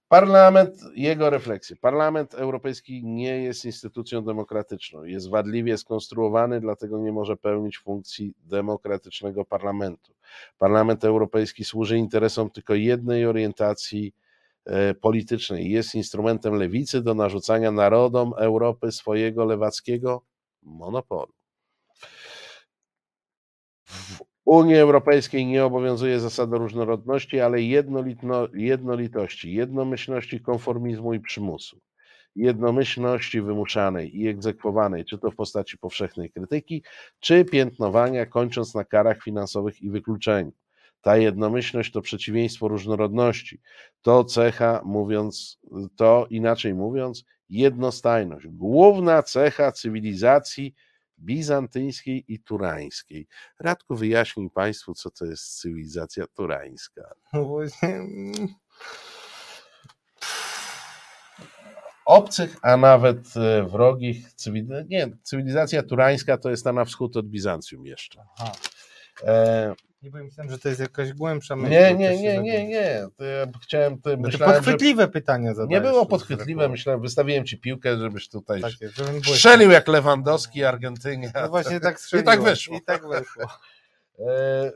Parlament, jego refleksje. Parlament Europejski nie jest instytucją demokratyczną. Jest wadliwie skonstruowany, dlatego nie może pełnić funkcji demokratycznego parlamentu. Parlament Europejski służy interesom tylko jednej orientacji politycznej. Jest instrumentem lewicy do narzucania narodom Europy swojego lewackiego monopolu. W Unii Europejskiej nie obowiązuje zasada różnorodności, ale jednolitno, jednolitości, jednomyślności, konformizmu i przymusu. Jednomyślności wymuszanej i egzekwowanej, czy to w postaci powszechnej krytyki, czy piętnowania, kończąc na karach finansowych i wykluczeniu. Ta jednomyślność to przeciwieństwo różnorodności. To cecha, mówiąc, to inaczej mówiąc, jednostajność. Główna cecha cywilizacji bizantyńskiej i turańskiej. Radku, wyjaśnij Państwu, co to jest cywilizacja turańska. No właśnie... Obcych, a nawet wrogich cywilizacji. Nie, cywilizacja turańska to jest ta na wschód od Bizancjum jeszcze. Aha. E... Nie, bo myślałem, że to jest jakaś głębsza myśl. Nie, nie, nie, nie, nie. To ja chciałem, to myślałem, podchwytliwe że... pytanie zadałeś. Nie było podchwytliwe, myślałem, wystawiłem ci piłkę, żebyś tutaj tak jest, żebym strzelił jak Lewandowski, Argentynia. No właśnie tak strzeliłem. I tak wyszło. I tak wyszło. e...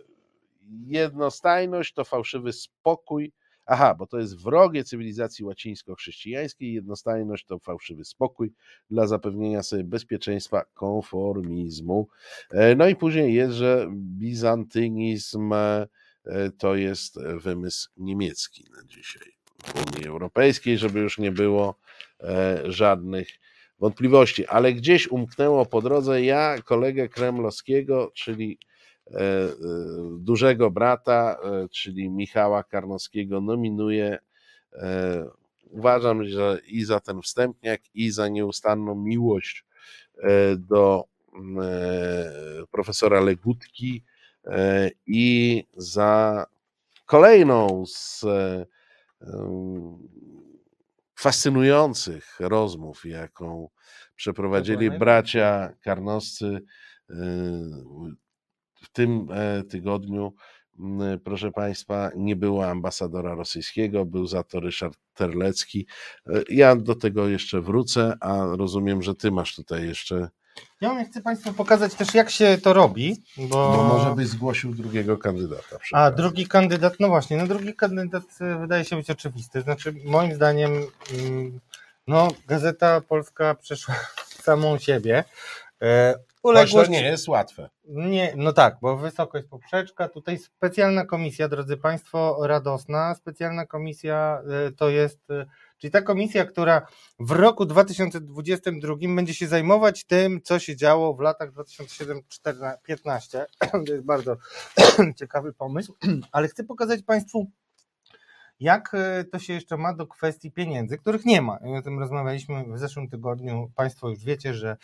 Jednostajność to fałszywy spokój. Aha, bo to jest wrogie cywilizacji łacińsko-chrześcijańskiej. Jednostajność to fałszywy spokój dla zapewnienia sobie bezpieczeństwa konformizmu. No i później jest, że bizantynizm to jest wymysł niemiecki na dzisiaj w Unii Europejskiej, żeby już nie było żadnych wątpliwości. Ale gdzieś umknęło po drodze ja kolegę kremlowskiego, czyli dużego brata, czyli Michała Karnowskiego, nominuje, uważam, że i za ten wstępniak, i za nieustanną miłość do profesora Legutki, i za kolejną z fascynujących rozmów, jaką przeprowadzili bracia Karnowscy w tym tygodniu, proszę Państwa, nie było ambasadora rosyjskiego, był za to Ryszard Terlecki. Ja do tego jeszcze wrócę, a rozumiem, że Ty masz tutaj jeszcze... Ja wam chcę Państwu pokazać też, jak się to robi, bo... bo może byś zgłosił drugiego kandydata. A, drugi kandydat, no właśnie, no drugi kandydat wydaje się być oczywisty. Znaczy, moim zdaniem, no, Gazeta Polska przeszła samą siebie. Uległość... To nie jest łatwe. Nie, no tak, bo wysokość poprzeczka, tutaj specjalna komisja, drodzy Państwo, radosna, specjalna komisja to jest, czyli ta komisja, która w roku dwa tysiące dwudziestym drugim będzie się zajmować tym, co się działo w latach dwa tysiące siedem do dwa tysiące piętnastego. To jest bardzo ciekawy pomysł, ale chcę pokazać Państwu, jak to się jeszcze ma do kwestii pieniędzy, których nie ma. I o tym rozmawialiśmy w zeszłym tygodniu. Państwo już wiecie, że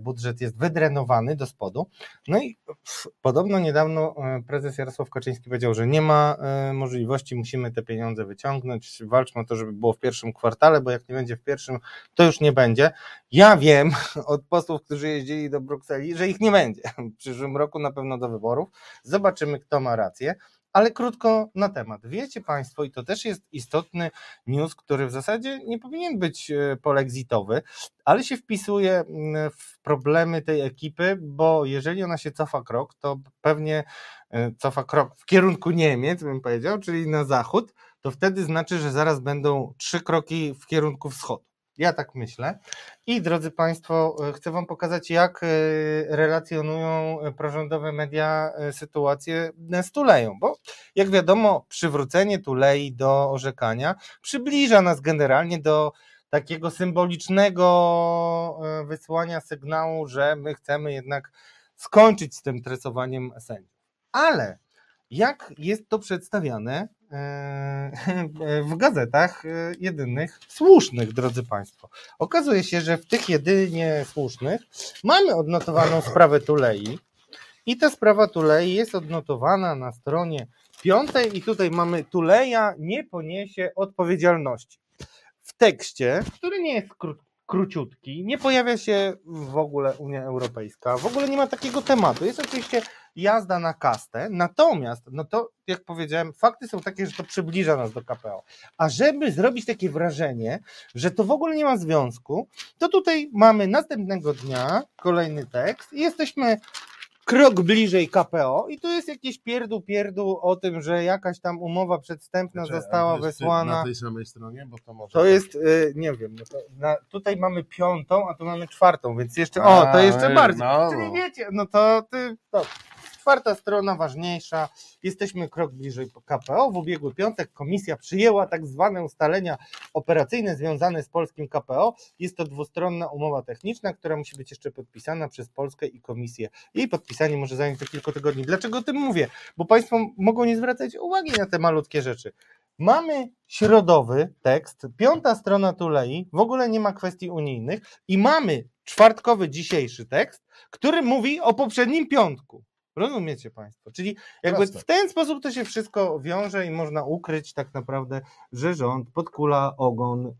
budżet jest wydrenowany do spodu. No i podobno niedawno prezes Jarosław Kaczyński powiedział, że nie ma możliwości, musimy te pieniądze wyciągnąć. Walczmy o to, żeby było w pierwszym kwartale, bo jak nie będzie w pierwszym, to już nie będzie. Ja wiem od posłów, którzy jeździli do Brukseli, że ich nie będzie w przyszłym roku, na pewno do wyborów. Zobaczymy, kto ma rację. Ale krótko na temat. Wiecie Państwo, i to też jest istotny news, który w zasadzie nie powinien być polexitowy, ale się wpisuje w problemy tej ekipy, bo jeżeli ona się cofa krok, to pewnie cofa krok w kierunku Niemiec, bym powiedział, czyli na zachód, to wtedy znaczy, że zaraz będą trzy kroki w kierunku wschodu. Ja tak myślę. I drodzy Państwo, chcę Wam pokazać, jak relacjonują prorządowe media sytuację z Tuleją, bo jak wiadomo, przywrócenie Tulei do orzekania przybliża nas generalnie do takiego symbolicznego wysyłania sygnału, że my chcemy jednak skończyć z tym tresowaniem sędziów. Ale jak jest to przedstawiane w gazetach jedynych słusznych, drodzy Państwo. Okazuje się, że w tych jedynie słusznych mamy odnotowaną sprawę Tulei i ta sprawa Tulei jest odnotowana na stronie piątej i tutaj mamy: Tuleja nie poniesie odpowiedzialności. W tekście, który nie jest krótki, króciutki, nie pojawia się w ogóle Unia Europejska, w ogóle nie ma takiego tematu. Jest oczywiście jazda na kastę, natomiast, no to jak powiedziałem, fakty są takie, że to przybliża nas do K P O. A żeby zrobić takie wrażenie, że to w ogóle nie ma związku, to tutaj mamy następnego dnia kolejny tekst i jesteśmy krok bliżej K P O i tu jest jakieś pierdół, pierdół o tym, że jakaś tam umowa przedwstępna znaczy, została wysłana. Na tej samej stronie, bo to może... To jest, yy, nie wiem, no to na, tutaj mamy piątą, a tu mamy czwartą, więc jeszcze, a, o, to jeszcze no, bardziej. No. Czyli wiecie, no to, ty, to czwarta strona ważniejsza, jesteśmy krok bliżej K P O. W ubiegły piątek komisja przyjęła tak zwane ustalenia operacyjne związane z polskim K P O. Jest to dwustronna umowa techniczna, która musi być jeszcze podpisana przez Polskę i komisję. Jej podpisanie może zająć to kilka tygodni. Dlaczego o tym mówię? Bo Państwo mogą nie zwracać uwagi na te malutkie rzeczy. Mamy środowy tekst, piąta strona Tulei, w ogóle nie ma kwestii unijnych i mamy czwartkowy dzisiejszy tekst, który mówi o poprzednim piątku. Rozumiecie Państwo? Czyli jakby w ten sposób to się wszystko wiąże i można ukryć tak naprawdę, że rząd podkula ogon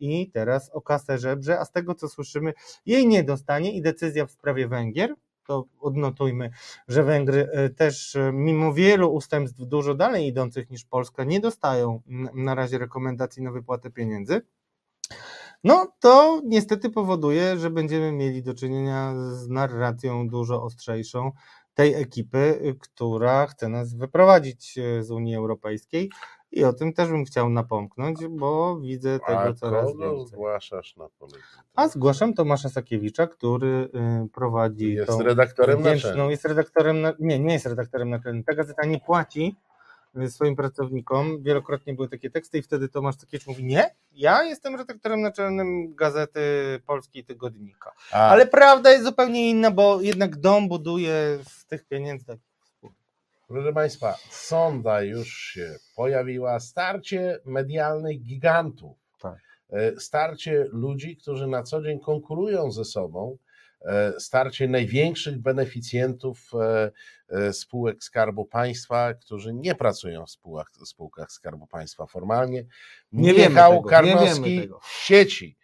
i teraz o kasę żebrze, a z tego co słyszymy jej nie dostanie i decyzja w sprawie Węgier, to odnotujmy, że Węgry też mimo wielu ustępstw dużo dalej idących niż Polska nie dostają na razie rekomendacji na wypłatę pieniędzy. No to niestety powoduje, że będziemy mieli do czynienia z narracją dużo ostrzejszą tej ekipy, która chce nas wyprowadzić z Unii Europejskiej i o tym też bym chciał napomknąć, bo widzę tego A coraz więcej. Zgłaszasz na politykę? A zgłaszam Tomasza Sakiewicza, który prowadzi jest tą redaktorem naczelnym. Jest redaktorem na, nie, nie jest redaktorem naczelnym. Ta gazeta nie płaci swoim pracownikom. Wielokrotnie były takie teksty i wtedy Tomasz Sakiewicz mówi, nie, ja jestem redaktorem naczelnym Gazety Polskiej Tygodnika. A. Ale prawda jest zupełnie inna, bo jednak dom buduje z tych pieniędzy. Proszę Państwa, sonda już się pojawiła. Starcie medialnych gigantów. Tak. Starcie ludzi, którzy na co dzień konkurują ze sobą. Starcie największych beneficjentów spółek Skarbu Państwa, którzy nie pracują w spółkach, w spółkach Skarbu Państwa formalnie. Nie Michał wiemy tego, Karnowski nie wiemy tego. W sieci,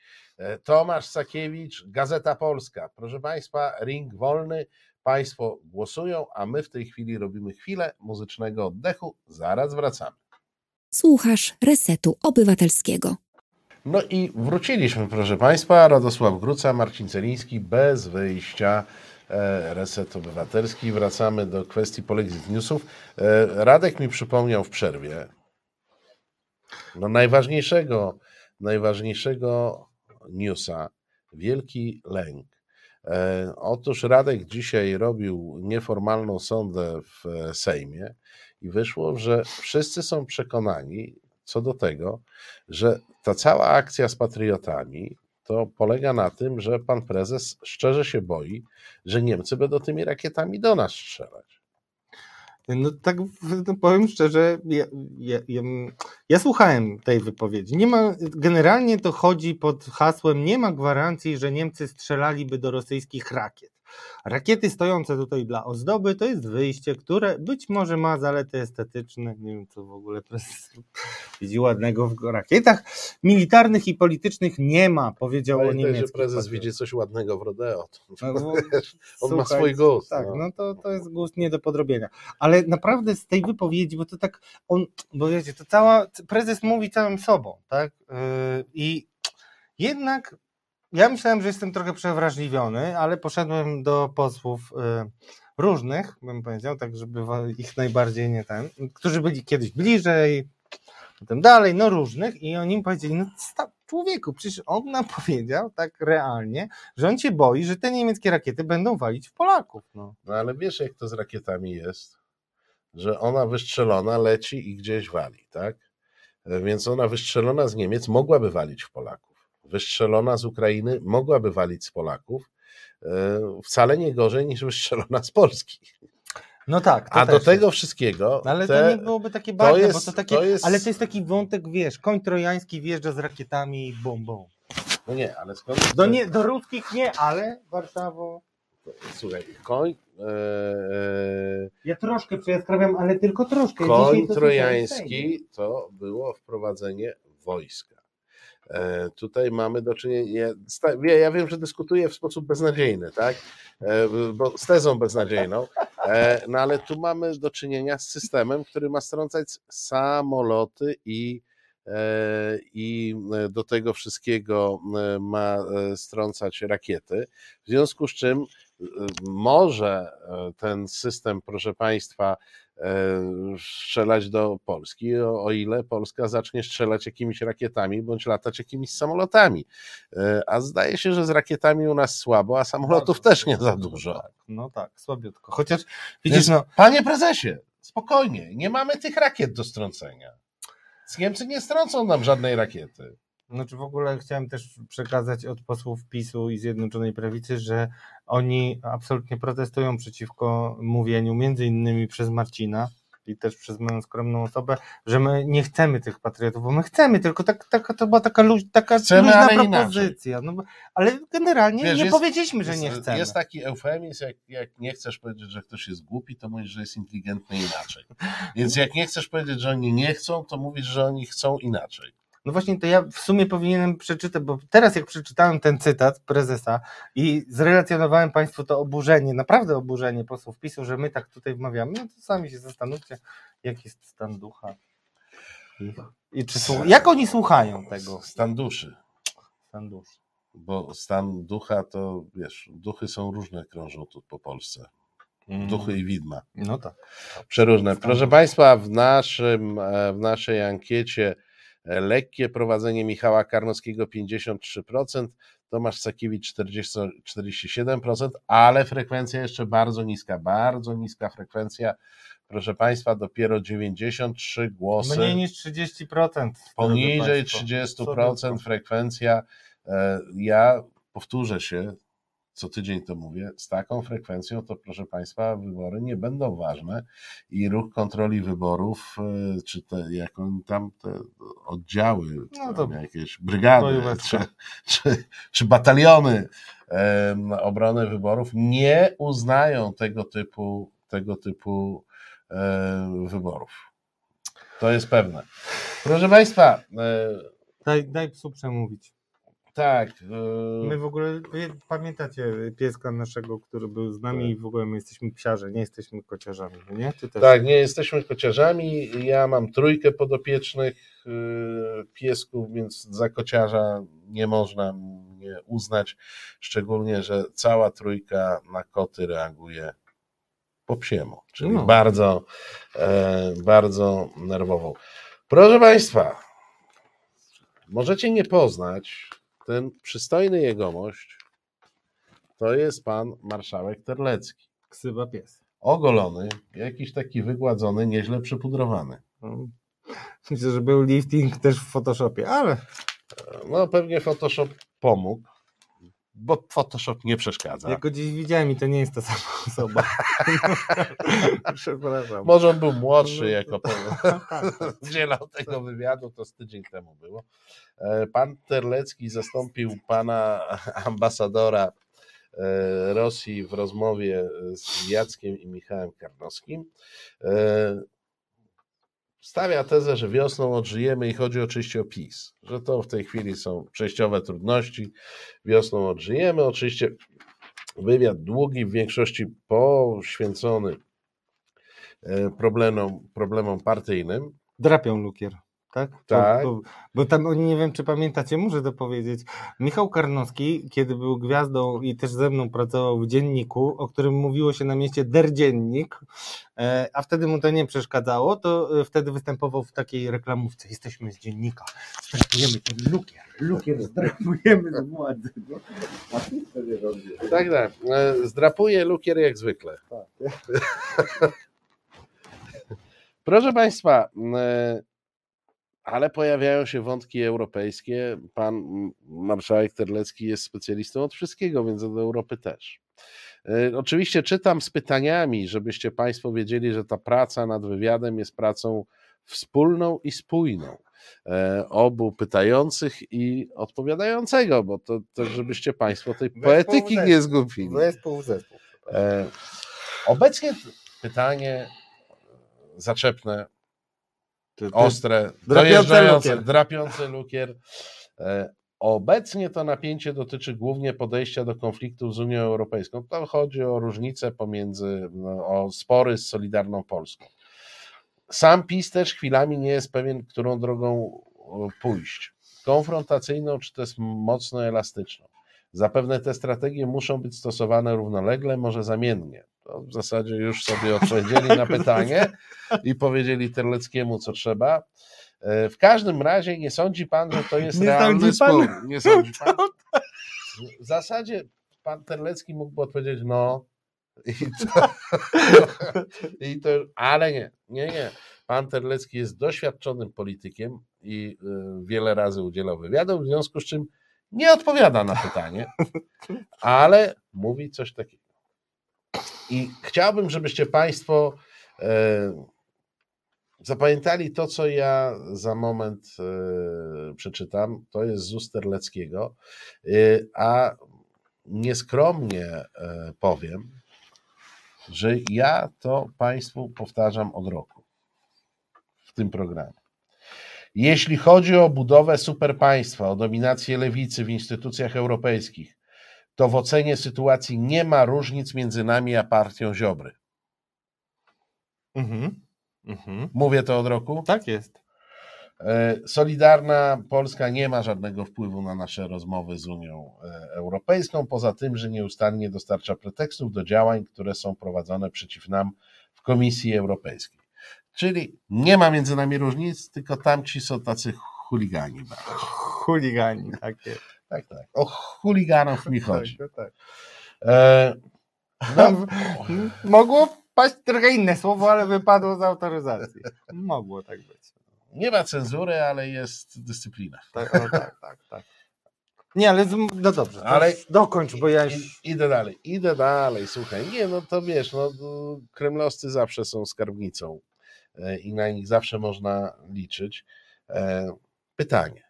Tomasz Sakiewicz, Gazeta Polska. Proszę Państwa, ring wolny, Państwo głosują, a my w tej chwili robimy chwilę muzycznego oddechu. Zaraz wracamy. Słuchasz Resetu Obywatelskiego. No i wróciliśmy, proszę Państwa, Radosław Gruca, Marcin Celiński, Bez wyjścia, Reset Obywatelski. Wracamy do kwestii Polexit Newsów. Radek mi przypomniał w przerwie no najważniejszego, najważniejszego newsa, wielki lęk. Otóż Radek dzisiaj robił nieformalną sondę w Sejmie i wyszło, że wszyscy są przekonani co do tego, że ta cała akcja z patriotami to polega na tym, że pan prezes szczerze się boi, że Niemcy będą tymi rakietami do nas strzelać. No tak, no powiem szczerze, ja, ja, ja, ja słuchałem tej wypowiedzi. Nie ma, generalnie to chodzi pod hasłem, nie ma gwarancji, że Niemcy strzelaliby do rosyjskich rakiet. Rakiety stojące tutaj dla ozdoby to jest wyjście, które być może ma zalety estetyczne, nie wiem co w ogóle teraz widzi ładnego w rakietach, militarnych i politycznych nie ma, powiedział o niemieckim. Że prezes patriot. Widzi coś ładnego w rodeo, no, bo, on słuchaj, ma swój gust. Tak, no, no to, to jest gust nie do podrobienia, ale naprawdę z tej wypowiedzi, bo to tak, on, bo wiecie, to cała, prezes mówi całym sobą, tak, yy, i jednak ja myślałem, że jestem trochę przewrażliwiony, ale poszedłem do posłów różnych, bym powiedział, tak żeby ich najbardziej nie ten, którzy byli kiedyś bliżej, potem dalej, no różnych i oni mi powiedzieli, no człowieku, przecież on nam powiedział tak realnie, że on się boi, że te niemieckie rakiety będą walić w Polaków. No, no ale wiesz jak to z rakietami jest, że ona wystrzelona leci i gdzieś wali, tak? Więc ona wystrzelona z Niemiec mogłaby walić w Polaków. Wystrzelona z Ukrainy mogłaby walić z Polaków, wcale nie gorzej niż wystrzelona z Polski. No tak. To a do tego jest. Wszystkiego... No ale te, to nie byłoby takie barwne, bo to takie... To jest, ale to jest taki wątek, wiesz, koń trojański wjeżdża z rakietami i bombą. No nie, ale skąd... Do, nie, do ruskich nie, ale Warszawo... Słuchaj, koń... E, e, ja troszkę przejaskrawiam, ale tylko troszkę. Koń to trojański to było wprowadzenie wojska. Tutaj mamy do czynienia, ja wiem, że dyskutuję w sposób beznadziejny, tak? Bo z tezą beznadziejną, no ale tu mamy do czynienia z systemem, który ma strącać samoloty i, i do tego wszystkiego ma strącać rakiety, w związku z czym może ten system, proszę Państwa, strzelać do Polski, o, o ile Polska zacznie strzelać jakimiś rakietami bądź latać jakimiś samolotami. A zdaje się, że z rakietami u nas słabo, a samolotów no, też nie za dużo. No tak, no tak słabiutko. Chociaż widzisz, więc, no... Panie prezesie, spokojnie, nie mamy tych rakiet do strącenia. Niemcy nie strącą nam żadnej rakiety. Znaczy w ogóle chciałem też przekazać od posłów PiSu i Zjednoczonej Prawicy, że oni absolutnie protestują przeciwko mówieniu, między innymi przez Marcina i też przez moją skromną osobę, że my nie chcemy tych patriotów, bo my chcemy, tylko tak, tak, to była taka, luź, taka chcemy, luźna ale propozycja. No, ale generalnie Wiesz, nie jest, powiedzieliśmy, że jest, nie chcemy. Jest taki eufemizm, jak, jak nie chcesz powiedzieć, że ktoś jest głupi, to mówisz, że jest inteligentny inaczej. Więc jak nie chcesz powiedzieć, że oni nie chcą, to mówisz, że oni chcą inaczej. No właśnie, to ja w sumie powinienem przeczytać, bo teraz jak przeczytałem ten cytat prezesa i zrelacjonowałem Państwu to oburzenie, naprawdę oburzenie posłów PiSu, że my tak tutaj wmawiamy, no to sami się zastanówcie, jaki jest stan ducha. I, i czy słuch- jak oni słuchają tego? Stan duszy. Stan duszy. Bo stan ducha to, wiesz, duchy są różne, krążą tu po Polsce. Duchy i widma. No tak. Przeróżne. Proszę Państwa, w, naszym, w naszej ankiecie lekkie prowadzenie Michała Karnowskiego pięćdziesiąt trzy procent, Tomasz Sakiewicz czterdzieści siedem procent, ale frekwencja jeszcze bardzo niska, bardzo niska frekwencja. Proszę Państwa, dopiero dziewięćdziesiąt trzy głosy. Mniej niż trzydzieści procent. Poniżej trzydzieści procent frekwencja. Ja powtórzę się, co tydzień to mówię, z taką frekwencją to, proszę Państwa, wybory nie będą ważne i ruch kontroli wyborów, czy te, jak on tam te oddziały, no to tam jakieś brygady, czy, czy, czy bataliony um, obrony wyborów nie uznają tego typu, tego typu um, wyborów. To jest pewne. Proszę Państwa. Daj, daj psu przemówić. Tak. Yy... My w ogóle, pamiętacie pieska naszego, który był z nami i w ogóle my jesteśmy psiarze, nie jesteśmy kociarzami, nie? Ty też. Tak, nie jesteśmy kociarzami, ja mam trójkę podopiecznych yy, piesków, więc za kociarza nie można mnie uznać, szczególnie, że cała trójka na koty reaguje po psiemu, czyli no. bardzo, e, bardzo nerwową. Proszę Państwa, możecie nie poznać. Ten przystojny jegomość to jest pan marszałek Terlecki. Ksywa pies. Ogolony, jakiś taki wygładzony, nieźle przypudrowany. Myślę, że był lifting też w Photoshopie, ale... No pewnie Photoshop pomógł, bo Photoshop nie przeszkadza. Jak go dziś widziałem i to nie jest ta sama osoba. Przepraszam. Może on był młodszy, jak udzielał tego wywiadu, to z tydzień temu było. Pan Terlecki zastąpił pana ambasadora Rosji w rozmowie z Jackiem i Michałem Karnowskim. Stawia tezę, że wiosną odżyjemy i chodzi oczywiście o PiS, że to w tej chwili są przejściowe trudności, wiosną odżyjemy. Oczywiście wywiad długi, w większości poświęcony problemom, problemom partyjnym. Drapią lukier. Tak, tak. Bo, bo, bo tam oni, nie wiem czy pamiętacie, muszę to powiedzieć, Michał Karnowski, kiedy był gwiazdą i też ze mną pracował w dzienniku, o którym mówiło się na mieście Der Dziennik, a wtedy mu to nie przeszkadzało, to wtedy występował w takiej reklamówce, jesteśmy z dziennika, strajkujemy ten lukier, lukier zdrapujemy do władzy. Tak, tak, zdrapuje lukier jak zwykle. Tak. Proszę Państwa, ale pojawiają się wątki europejskie. Pan marszałek Terlecki jest specjalistą od wszystkiego, więc od Europy też. Oczywiście czytam z pytaniami, żebyście Państwo wiedzieli, że ta praca nad wywiadem jest pracą wspólną i spójną obu pytających i odpowiadającego, bo to, to żebyście Państwo tej poetyki nie zgubili. Zespół, zespół. Obecnie pytanie zaczepne, ostre, dojeżdżające, drapiące lukier. Obecnie to napięcie dotyczy głównie podejścia do konfliktów z Unią Europejską. Tam chodzi o różnice pomiędzy, no, o spory z Solidarną Polską. Sam PiS też chwilami nie jest pewien, którą drogą pójść. Konfrontacyjną, czy też mocno elastyczną. Zapewne te strategie muszą być stosowane równolegle, może zamiennie. To w zasadzie już sobie odpowiedzieli na pytanie i powiedzieli Terleckiemu, co trzeba. W każdym razie nie sądzi pan, że to jest nie realny spór. Nie sądzi pan. W zasadzie pan Terlecki mógłby odpowiedzieć no i to, i to, ale nie, nie, nie. Pan Terlecki jest doświadczonym politykiem i wiele razy udzielał wywiadów, w związku z czym nie odpowiada na pytanie, ale mówi coś takiego. I chciałbym, żebyście Państwo e, zapamiętali to, co ja za moment yy, przeczytam. To jest z ust Terleckiego, yy, a nieskromnie yy, powiem, że ja to Państwu powtarzam od roku w tym programie. Jeśli chodzi o budowę superpaństwa, o dominację lewicy w instytucjach europejskich, to w ocenie sytuacji nie ma różnic między nami a partią Ziobry. Mhm. Mhm. Mówię to od roku? Tak jest. Solidarna Polska nie ma żadnego wpływu na nasze rozmowy z Unią Europejską, poza tym, że nieustannie dostarcza pretekstów do działań, które są prowadzone przeciw nam w Komisji Europejskiej. Czyli nie ma między nami różnic, tylko tamci są tacy chuligani. Chuligani, tak jest. Tak, tak. O chuliganów mi chodzi. Tak, tak. E, no. Mogło paść trochę inne słowo, ale wypadło z autoryzacji. Mogło tak być. Nie ma cenzury, ale jest dyscyplina. Tak, o, tak, tak, tak. Nie, ale z, no dobrze, ale dokończ, bo ja już... Idę dalej, idę dalej, słuchaj. Nie, no to wiesz, no, kremlowscy zawsze są skarbnicą i na nich zawsze można liczyć. Pytanie.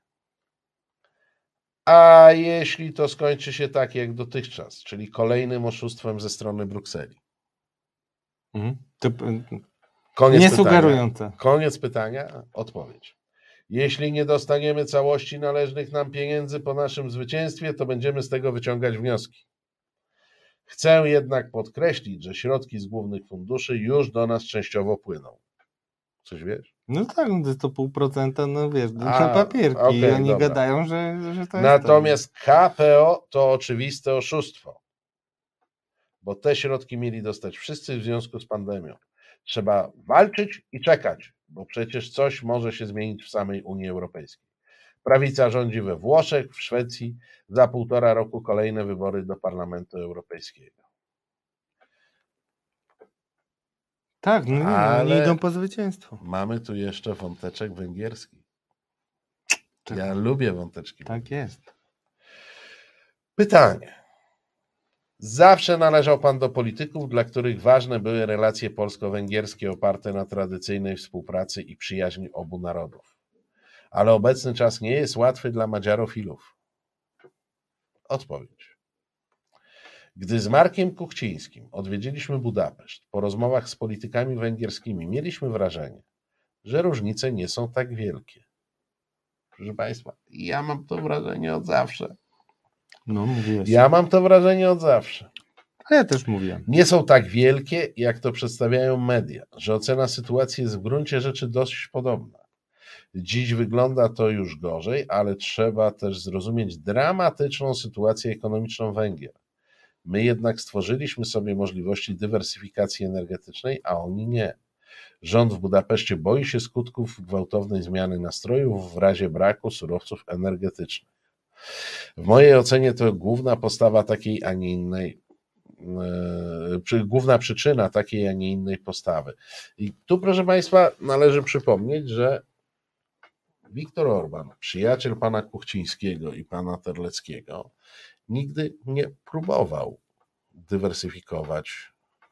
A jeśli to skończy się tak jak dotychczas, czyli kolejnym oszustwem ze strony Brukseli? Mhm. To... Koniec nie pytania. Sugerujące. Koniec pytania, odpowiedź. Jeśli nie dostaniemy całości należnych nam pieniędzy po naszym zwycięstwie, to będziemy z tego wyciągać wnioski. Chcę jednak podkreślić, że środki z głównych funduszy już do nas częściowo płyną. Coś wiesz? No tak, to pół procenta, no wiesz, duże papierki. Okay, i oni dobra. Gadają, że, że to jest. Natomiast to. K P O to oczywiste oszustwo, bo te środki mieli dostać wszyscy w związku z pandemią. Trzeba walczyć i czekać, bo przecież coś może się zmienić w samej Unii Europejskiej. Prawica rządzi we Włoszech, w Szwecji. Za półtora roku kolejne wybory do Parlamentu Europejskiego. Tak, no ale idą po zwycięstwo. Mamy tu jeszcze wąteczek węgierski. Czekaj. Ja lubię wąteczki. Tak jest. Pytanie. Zawsze należał Pan do polityków, dla których ważne były relacje polsko-węgierskie oparte na tradycyjnej współpracy i przyjaźni obu narodów. Ale obecny czas nie jest łatwy dla madziarofilów. Odpowiedź. Gdy z Markiem Kuchcińskim odwiedziliśmy Budapeszt, po rozmowach z politykami węgierskimi mieliśmy wrażenie, że różnice nie są tak wielkie. Proszę Państwa, ja mam to wrażenie od zawsze. No, ja mam to wrażenie od zawsze. A ja też mówiłem. Nie są tak wielkie, jak to przedstawiają media, że ocena sytuacji jest w gruncie rzeczy dość podobna. Dziś wygląda to już gorzej, ale trzeba też zrozumieć dramatyczną sytuację ekonomiczną Węgier. My jednak stworzyliśmy sobie możliwości dywersyfikacji energetycznej, a oni nie. Rząd w Budapeszcie boi się skutków gwałtownej zmiany nastrojów w razie braku surowców energetycznych. W mojej ocenie to główna postawa takiej, a nie innej, yy, główna przyczyna takiej, a nie innej postawy. I tu, proszę Państwa, należy przypomnieć, że Wiktor Orbán, przyjaciel pana Kuchcińskiego i pana Terleckiego, nigdy nie próbował dywersyfikować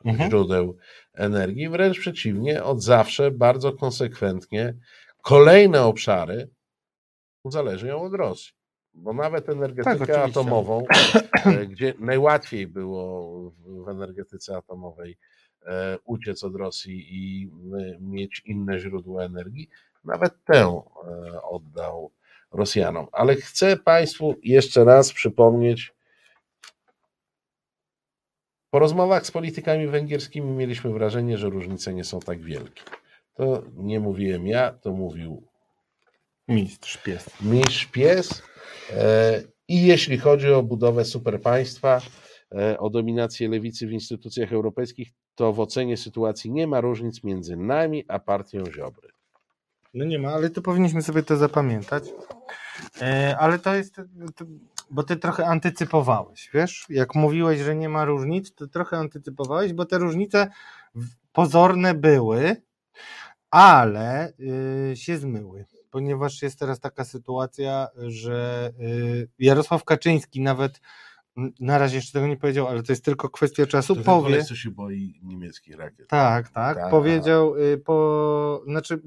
mhm. źródeł energii, wręcz przeciwnie, od zawsze bardzo konsekwentnie kolejne obszary uzależniał od Rosji. Bo nawet energetykę tak, atomową, gdzie najłatwiej było w energetyce atomowej uciec od Rosji i mieć inne źródła energii, nawet tę oddał Rosjanom. Ale chcę Państwu jeszcze raz przypomnieć, po rozmowach z politykami węgierskimi mieliśmy wrażenie, że różnice nie są tak wielkie. To nie mówiłem ja, to mówił Mistrz Pies. Mistrz Pies. I jeśli chodzi o budowę superpaństwa, o dominację lewicy w instytucjach europejskich, to w ocenie sytuacji nie ma różnic między nami a partią Ziobry. No nie ma, ale to powinniśmy sobie to zapamiętać. Ale to jest, bo ty trochę antycypowałeś, wiesz? Jak mówiłeś, że nie ma różnic, to trochę antycypowałeś, bo te różnice pozorne były, ale się zmyły. Ponieważ jest teraz taka sytuacja, że Jarosław Kaczyński nawet na razie jeszcze tego nie powiedział, ale to jest tylko kwestia czasu, to powie... Koleś, co się boi niemieckich rakiet. Tak, tak, tak, powiedział, po... znaczy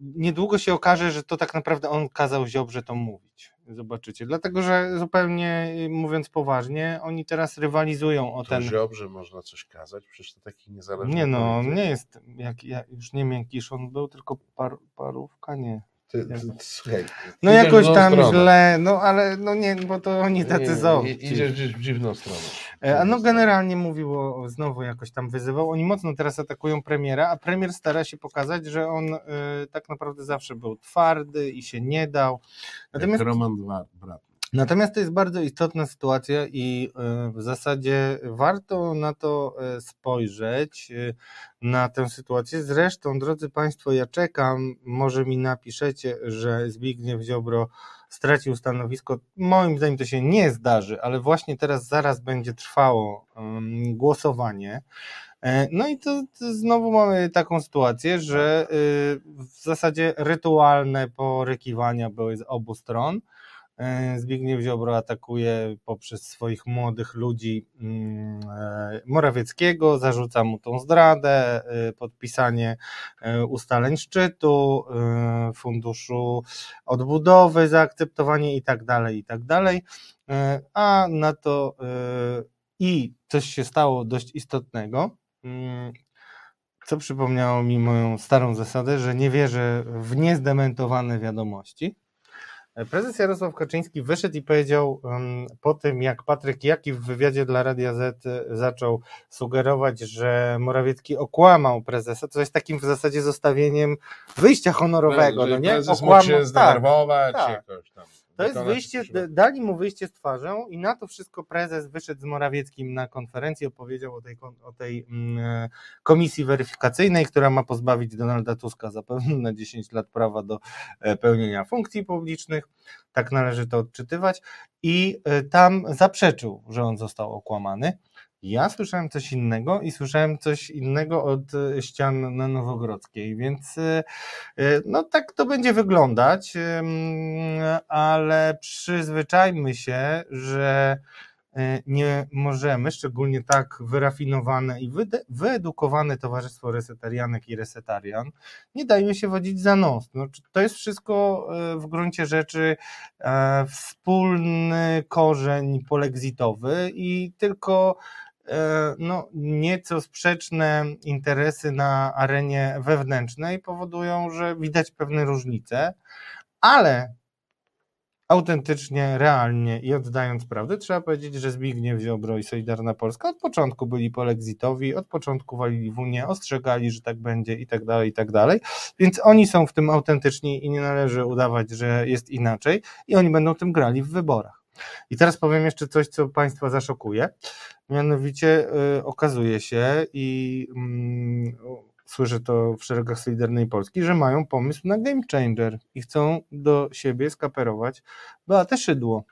niedługo się okaże, że to tak naprawdę on kazał Ziobrze to mówić. Zobaczycie, dlatego, że zupełnie mówiąc poważnie, oni teraz rywalizują o to ten... Ziobrze można coś kazać, przecież to taki niezależny... Nie no, on nie jest, jak, ja już nie wiem, kisz on był, tylko par, parówka, nie... Ty, ty, słuchaj, no jakoś tam stronę. Źle, no ale no nie, bo to oni tacy są. Idziesz w dziwną stronę. A no generalnie mówił, o, znowu jakoś tam wyzywał, oni mocno teraz atakują premiera, a premier stara się pokazać, że on y, tak naprawdę zawsze był twardy i się nie dał. Natomiast, Roman brat. Natomiast to jest bardzo istotna sytuacja i y, w zasadzie warto na to y, spojrzeć, y, na tę sytuację. Zresztą, drodzy Państwo, ja czekam, może mi napiszecie, że Zbigniew Ziobro stracił stanowisko. Moim zdaniem to się nie zdarzy, ale właśnie teraz zaraz będzie trwało y, głosowanie. No i to, to znowu mamy taką sytuację, że y, w zasadzie rytualne porykiwania były z obu stron. Zbigniew Ziobro atakuje poprzez swoich młodych ludzi Morawieckiego, zarzuca mu tą zdradę, podpisanie ustaleń szczytu, funduszu odbudowy, zaakceptowanie i tak dalej, i tak dalej, a na to i coś się stało dość istotnego, co przypomniało mi moją starą zasadę, że nie wierzę w niezdementowane wiadomości. Prezes Jarosław Kaczyński wyszedł i powiedział um, po tym, jak Patryk Jaki w wywiadzie dla Radia Z zaczął sugerować, że Morawiecki okłamał prezesa, to jest takim w zasadzie zostawieniem wyjścia honorowego. No, no nie? Okłamał, się zdenerwować, tak, jakoś tam. To jest wyjście, dali mu wyjście z twarzą i na to wszystko prezes wyszedł z Morawieckim na konferencję, opowiedział o tej, o tej komisji weryfikacyjnej, która ma pozbawić Donalda Tuska zapewne na dziesięć lat prawa do pełnienia funkcji publicznych, tak należy to odczytywać, i tam zaprzeczył, że on został okłamany. Ja słyszałem coś innego i słyszałem coś innego od ścian na Nowogrodzkiej, więc no tak to będzie wyglądać, ale przyzwyczajmy się, że nie możemy, szczególnie tak wyrafinowane i wyedukowane towarzystwo resetarianek i resetarian, nie dajmy się wodzić za nos. No, to jest wszystko w gruncie rzeczy wspólny korzeń polexitowy i tylko no, nieco sprzeczne interesy na arenie wewnętrznej powodują, że widać pewne różnice, ale autentycznie, realnie i oddając prawdę, trzeba powiedzieć, że Zbigniew Ziobro i Solidarna Polska od początku byli polexitowi, od początku walili w Unię, ostrzegali, że tak będzie i tak dalej, i tak dalej, więc oni są w tym autentyczni i nie należy udawać, że jest inaczej i oni będą tym grali w wyborach. I teraz powiem jeszcze coś, co Państwa zaszokuje, mianowicie yy, okazuje się i yy, słyszę to w szeregach Solidarnej Polski, że mają pomysł na Game Changer i chcą do siebie skaperować Beatę Szydło,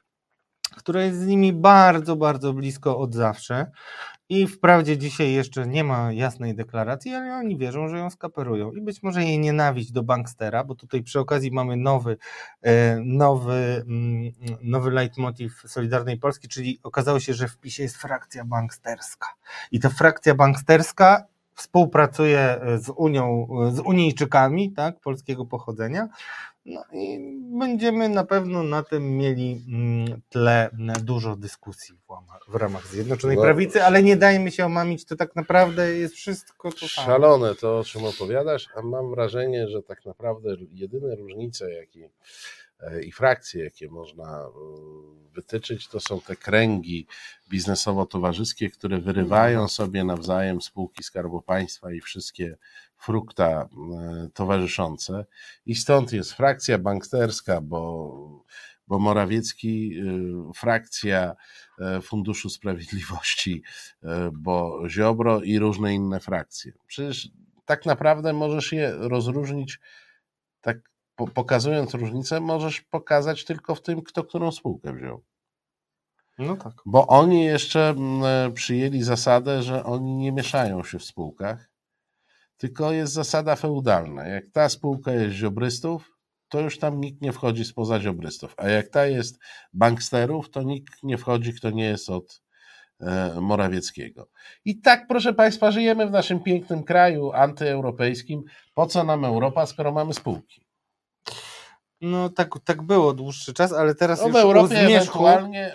która jest z nimi bardzo, bardzo blisko od zawsze i wprawdzie dzisiaj jeszcze nie ma jasnej deklaracji, ale oni wierzą, że ją skaperują i być może jej nienawiść do bankstera, bo tutaj przy okazji mamy nowy, nowy, nowy leitmotiv Solidarnej Polski, czyli okazało się, że w PiSie jest frakcja banksterska i ta frakcja banksterska współpracuje z Unią, z Unijczykami, tak, polskiego pochodzenia. No i będziemy na pewno na tym mieli tle dużo dyskusji w ramach, w ramach Zjednoczonej no, Prawicy, ale nie dajmy się omamić, to tak naprawdę jest wszystko to samo. Szalone to, o czym opowiadasz, a mam wrażenie, że tak naprawdę jedyne różnice, jakie i frakcje, jakie można wytyczyć, to są te kręgi biznesowo-towarzyskie, które wyrywają sobie nawzajem spółki Skarbu Państwa i wszystkie frukta towarzyszące. I stąd jest frakcja banksterska, bo, bo Morawiecki, frakcja Funduszu Sprawiedliwości, bo Ziobro i różne inne frakcje. Przecież tak naprawdę możesz je rozróżnić tak, pokazując różnicę, możesz pokazać tylko w tym, kto którą spółkę wziął. No tak. Bo oni jeszcze przyjęli zasadę, że oni nie mieszają się w spółkach, tylko jest zasada feudalna. Jak ta spółka jest ziobrystów, to już tam nikt nie wchodzi spoza ziobrystów. A jak ta jest banksterów, to nikt nie wchodzi, kto nie jest od Morawieckiego. I tak, proszę Państwa, żyjemy w naszym pięknym kraju antyeuropejskim. Po co nam Europa, skoro mamy spółki? No tak, tak było dłuższy czas, ale teraz no, już w Europie ewentualnie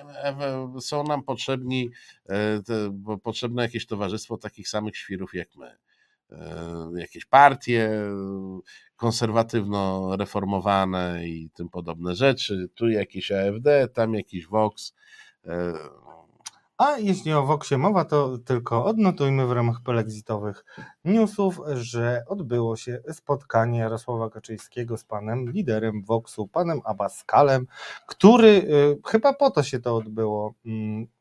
są nam potrzebni, potrzebne jakieś towarzystwo takich samych świrów jak my. Jakieś partie konserwatywno-reformowane i tym podobne rzeczy. Tu jakiś A F D, tam jakiś Vox. A jeśli o Voxie mowa, to tylko odnotujmy w ramach polexitowych newsów, że odbyło się spotkanie Jarosława Kaczyńskiego z panem liderem Voxu, panem Abaskalem, który y, chyba po to się to odbyło. Y,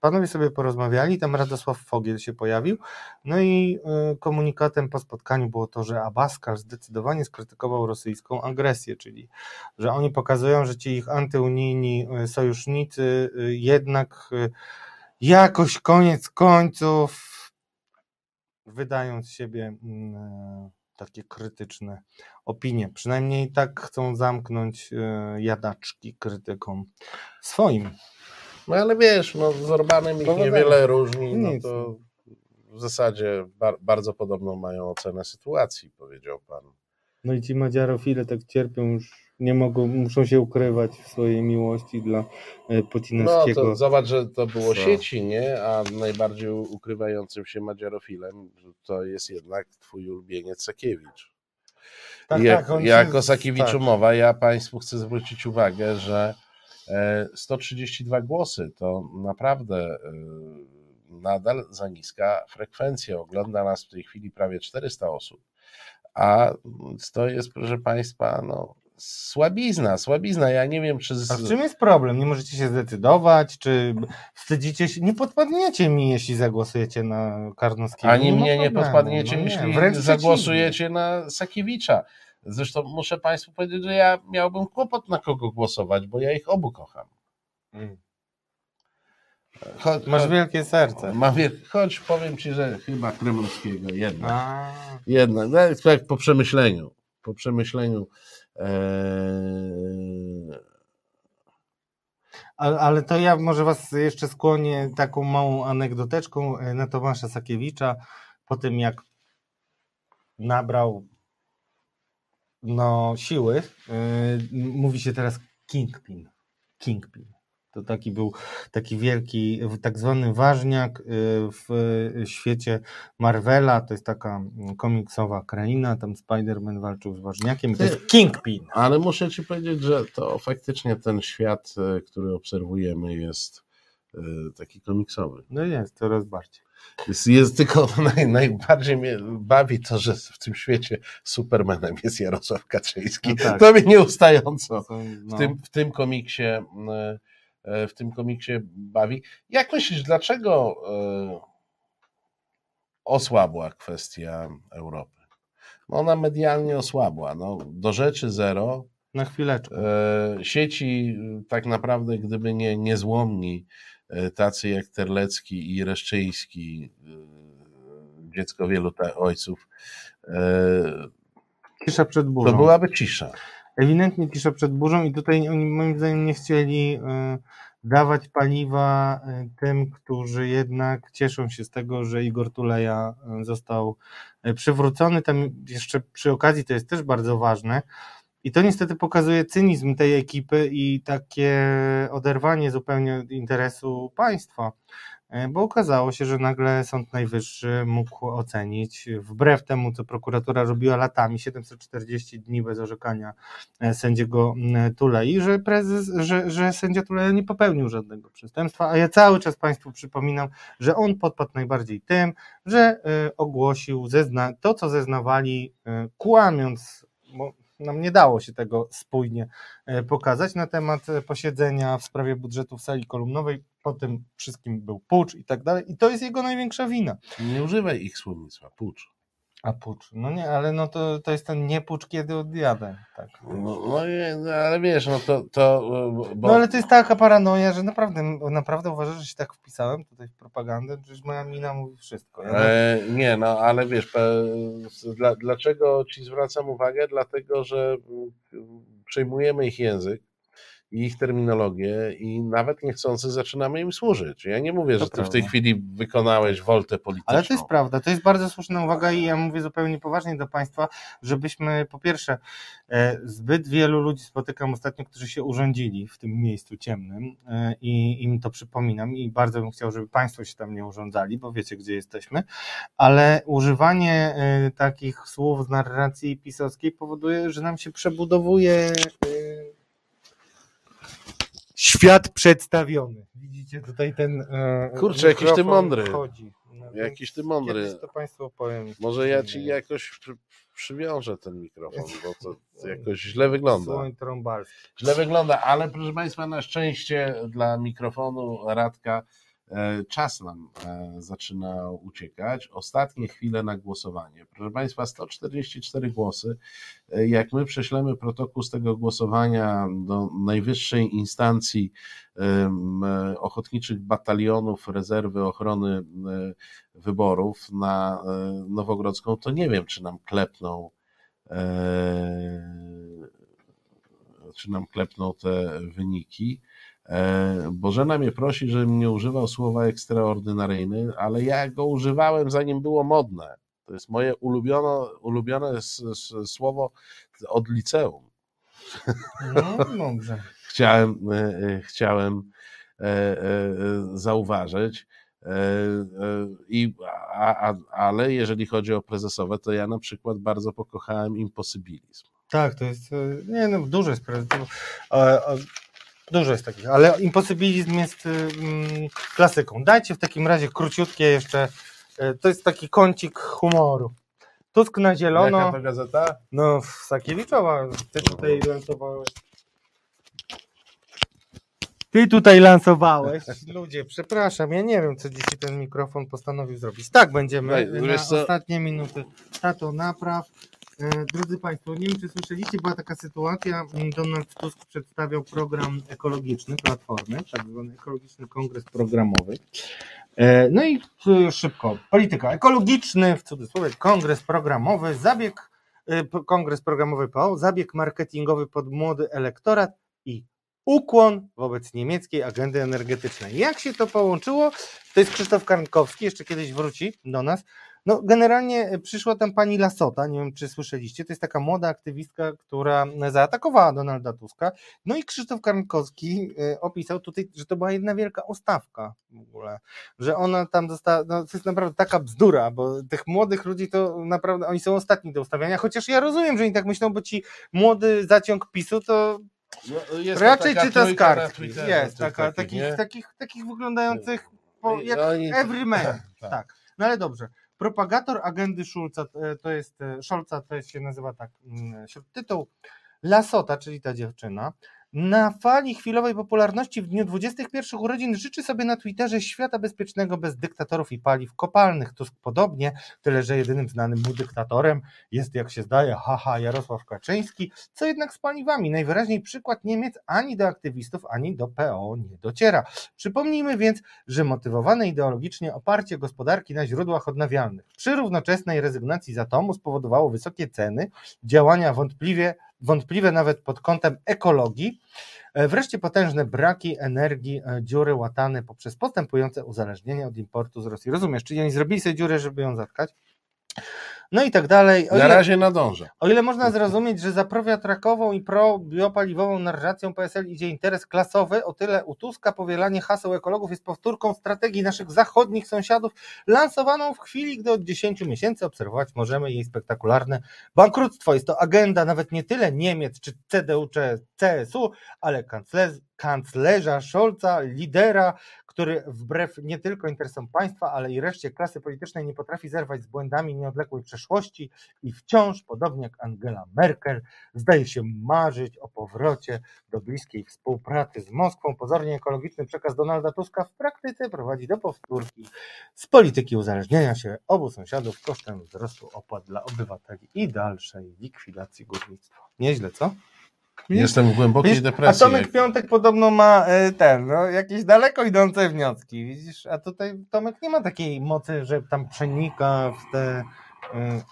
panowie sobie porozmawiali, tam Radosław Fogiel się pojawił, no i y, komunikatem po spotkaniu było to, że Abaskal zdecydowanie skrytykował rosyjską agresję, czyli że oni pokazują, że ci ich antyunijni sojusznicy y, jednak... Y, jakoś koniec końców wydają z siebie takie krytyczne opinie. Przynajmniej tak chcą zamknąć jadaczki krytykom swoim. No ale wiesz, no z Orbánem ich niewiele różni, no to w zasadzie bar- bardzo podobną mają ocenę sytuacji, powiedział pan. No i ci madziarofile tak cierpią już. Nie mogą, muszą się ukrywać w swojej miłości dla Putinowskiego. No to zobacz, że to było sieci, nie? A najbardziej ukrywającym się madziarofilem to jest jednak twój ulubieniec Sakiewicz. Tak, jak, tak, on jako jest... Sakiewiczu tak. Mowa, ja Państwu chcę zwrócić uwagę, że sto trzydzieści dwa głosy to naprawdę nadal za niska frekwencja. Ogląda nas w tej chwili prawie czterysta osób. A to jest, proszę Państwa, no... Słabizna, słabizna, ja nie wiem czy... Z... A w czym jest problem? Nie możecie się zdecydować, czy wstydzicie się? Nie podpadniecie mi, jeśli zagłosujecie na Karnowskiego. Ani mnie nie podpadniecie, no nie, jeśli zagłosujecie na Sakiewicza. Zresztą muszę Państwu powiedzieć, że ja miałbym kłopot na kogo głosować, bo ja ich obu kocham. Hmm. Chodź, masz wielkie serce. Mam, choć powiem Ci, że chyba Kremlowskiego jednak. A. Jednak, no, jak po przemyśleniu. Po przemyśleniu Eee... Ale, ale to ja może was jeszcze skłonię taką małą anegdoteczką na Tomasza Sakiewicza po tym jak nabrał no siły, yy, mówi się teraz Kingpin Kingpin to taki był taki wielki, tak zwany ważniak w świecie Marvela, to jest taka komiksowa kraina, tam Spider-Man walczył z ważniakiem, to jest Kingpin. Ale muszę Ci powiedzieć, że to faktycznie ten świat, który obserwujemy jest taki komiksowy. No jest, coraz bardziej. Jest, jest tylko naj, najbardziej mnie bawi to, że w tym świecie Supermanem jest Jarosław Kaczyński. No tak. To mnie nieustająco w tym, w tym komiksie w tym komiksie bawi. Jak myślisz, dlaczego osłabła kwestia Europy? No ona medialnie osłabła. No, do rzeczy zero. Na chwileczkę. Sieci tak naprawdę, gdyby nie niezłomni tacy jak Terlecki i Reszczyński, dziecko wielu ta- ojców. Cisza przed burzą. To byłaby cisza. Ewidentnie cisza przed burzą i tutaj oni moim zdaniem nie chcieli y, dawać paliwa y, tym, którzy jednak cieszą się z tego, że Igor Tuleja y, został y, przywrócony. Tam jeszcze przy okazji to jest też bardzo ważne i to niestety pokazuje cynizm tej ekipy i takie oderwanie zupełnie od interesu państwa, y, bo okazało się, że nagle Sąd Najwyższy mógł ocenić, wbrew temu co prokuratura robiła latami, siedemset czterdzieści dni bez orzekania sędziego Tulei, że prezes, że, że sędzia Tuleja nie popełnił żadnego przestępstwa, a ja cały czas Państwu przypominam, że on podpadł najbardziej tym, że y, ogłosił zezna- to, co zeznawali, y, kłamiąc, bo nam nie dało się tego spójnie pokazać na temat posiedzenia w sprawie budżetu w sali kolumnowej. Po tym wszystkim był pucz i tak dalej. I to jest jego największa wina. Nie używaj ich słownictwa, pucz. A pucz, no nie, ale no to, to jest ten nie pucz, kiedy odjadę. Tak. No, no nie, no, ale wiesz, no to... to bo... No ale to jest taka paranoja, że naprawdę, naprawdę uważasz, że się tak wpisałem tutaj w propagandę, przecież moja mina mówi wszystko. Ja e, no... Nie, no ale wiesz, dla, dlaczego ci zwracam uwagę? Dlatego, że przejmujemy ich język i ich terminologię i nawet niechcący zaczynamy im służyć. Ja nie mówię, to że ty prawda. w tej chwili wykonałeś woltę polityczną. Ale to jest prawda, to jest bardzo słuszna uwaga i ja mówię zupełnie poważnie do Państwa, żebyśmy po pierwsze, e, zbyt wielu ludzi spotykam ostatnio, którzy się urządzili w tym miejscu ciemnym e, i im to przypominam i bardzo bym chciał, żeby Państwo się tam nie urządzali, bo wiecie, gdzie jesteśmy, ale używanie e, takich słów z narracji pisowskiej powoduje, że nam się przebudowuje... E, Świat przedstawiony. Widzicie tutaj ten. Kurczę, jakiś ty mądry. No, jakiś ty mądry. To Państwu powiem. Może ja ci jakoś przy, przywiążę ten mikrofon, bo to jakoś źle wygląda. Słoń trąbalski. Źle wygląda, ale proszę Państwa, na szczęście dla mikrofonu Radka czas nam zaczyna uciekać. Ostatnie chwile na głosowanie. Proszę Państwa, sto czterdzieści cztery głosy. Jak my prześlemy protokół z tego głosowania do najwyższej instancji ochotniczych batalionów rezerwy ochrony wyborów na Nowogrodzką, to nie wiem, czy nam klepną czy nam klepną te wyniki. Bożena mnie prosi, żebym nie używał słowa ekstraordynaryjny, ale ja go używałem, zanim było modne. To jest moje ulubione, ulubione słowo od liceum. No, dobrze. Chciałem, chciałem zauważyć. I, a, a, ale jeżeli chodzi o prezesowe, to ja na przykład bardzo pokochałem imposybilizm. Tak, to jest, nie no, duże jest Dużo jest takich, ale imposybilizm jest mm, klasyką. Dajcie w takim razie króciutkie jeszcze, y, to jest taki kącik humoru. Tusk na zielono. Jaka to gazeta? No, Sakiewiczowa, ty tutaj lansowałeś. Ty tutaj lansowałeś. Ludzie, przepraszam, ja nie wiem, co dzisiaj ten mikrofon postanowił zrobić. Tak będziemy Daj, na ostatnie minuty. Tato, napraw. Drodzy Państwo, nie wiem, czy słyszeliście, była taka sytuacja, Donald Tusk przedstawiał program ekologiczny Platformy, tak zwany ekologiczny kongres programowy. No i szybko, polityka, ekologiczny, w cudzysłowie, kongres programowy, zabieg, kongres programowy P O, zabieg marketingowy pod młody elektorat i ukłon wobec niemieckiej agendy energetycznej. Jak się to połączyło? To jest Krzysztof Karnkowski, jeszcze kiedyś wróci do nas. No generalnie przyszła tam pani Lasota, nie wiem, czy słyszeliście, to jest taka młoda aktywistka, która zaatakowała Donalda Tuska. No i Krzysztof Karnkowski opisał tutaj, że to była jedna wielka ostawka w ogóle, że ona tam została, no to jest naprawdę taka bzdura, bo tych młodych ludzi to naprawdę, oni są ostatni do ustawiania, chociaż ja rozumiem, że oni tak myślą, bo ci młody zaciąg PiSu to... Jest raczej czyta z kartki, Twitterze, jest taka, takich, takich, takich, takich, takich wyglądających po, jak oni... everyman, tak. tak, no ale dobrze. Propagator agendy Szulca, to jest, Szolca, to jest, się nazywa tak, tytuł, Lasota, czyli ta dziewczyna, na fali chwilowej popularności w dniu dwudziestych pierwszych urodzin życzy sobie na Twitterze świata bezpiecznego bez dyktatorów i paliw kopalnych. Tusk podobnie, tyle że jedynym znanym mu dyktatorem jest, jak się zdaje, haha, Jarosław Kaczyński, co jednak z paliwami. Najwyraźniej przykład Niemiec ani do aktywistów, ani do P O nie dociera. Przypomnijmy więc, że motywowane ideologicznie oparcie gospodarki na źródłach odnawialnych przy równoczesnej rezygnacji z atomu spowodowało wysokie ceny, działania wątpliwie wątpliwe nawet pod kątem ekologii, wreszcie potężne braki energii, dziury łatane poprzez postępujące uzależnienie od importu z Rosji. Rozumiesz, czyli oni zrobili sobie dziurę, żeby ją zatkać. No i tak dalej. O ile, na razie nadążę. O ile można zrozumieć, że za prowiatrakową i pro-biopaliwową narracją P S L idzie interes klasowy, o tyle u Tuska powielanie haseł ekologów jest powtórką strategii naszych zachodnich sąsiadów, lansowaną w chwili, gdy od dziesięciu miesięcy obserwować możemy jej spektakularne bankructwo. Jest to agenda nawet nie tyle Niemiec czy C D U czy C S U, ale kanclerz, kanclerza Scholza, lidera, który wbrew nie tylko interesom państwa, ale i reszcie klasy politycznej nie potrafi zerwać z błędami nieodległej przeszłości i wciąż, podobnie jak Angela Merkel, zdaje się marzyć o powrocie do bliskiej współpracy z Moskwą. Pozornie ekologiczny przekaz Donalda Tuska w praktyce prowadzi do powtórki z polityki uzależnienia się obu sąsiadów kosztem wzrostu opłat dla obywateli i dalszej likwidacji górnictwa. Nieźle, co? Jestem w głębokiej wiesz, depresji. A Tomek Piątek podobno ma y, ten, no, jakieś daleko idące wnioski, widzisz? A tutaj Tomek nie ma takiej mocy, że tam przenika w te... Y,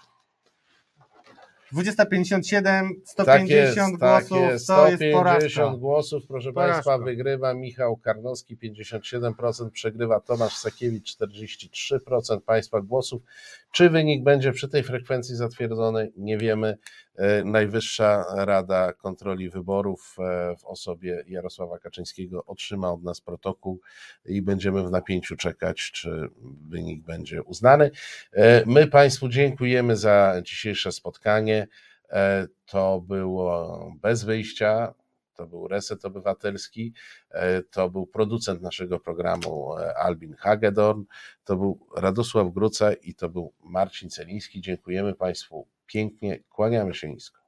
dwadzieścia pięćdziesiąt siedem, sto pięćdziesiąt tak głosów, tak to jest porażka. Głosów, proszę porażka. Państwa, wygrywa Michał Karnowski pięćdziesiąt siedem procent, przegrywa Tomasz Sakiewicz czterdzieści trzy procent Państwa głosów. Czy wynik będzie przy tej frekwencji zatwierdzony? Nie wiemy. Najwyższa Rada Kontroli Wyborów w osobie Jarosława Kaczyńskiego otrzyma od nas protokół i będziemy w napięciu czekać, czy wynik będzie uznany. My Państwu dziękujemy za dzisiejsze spotkanie. To było Bez Wyjścia. To był Reset Obywatelski, to był producent naszego programu Albin Hagedorn, to był Radosław Gruca i to był Marcin Celiński. Dziękujemy Państwu pięknie, kłaniamy się nisko.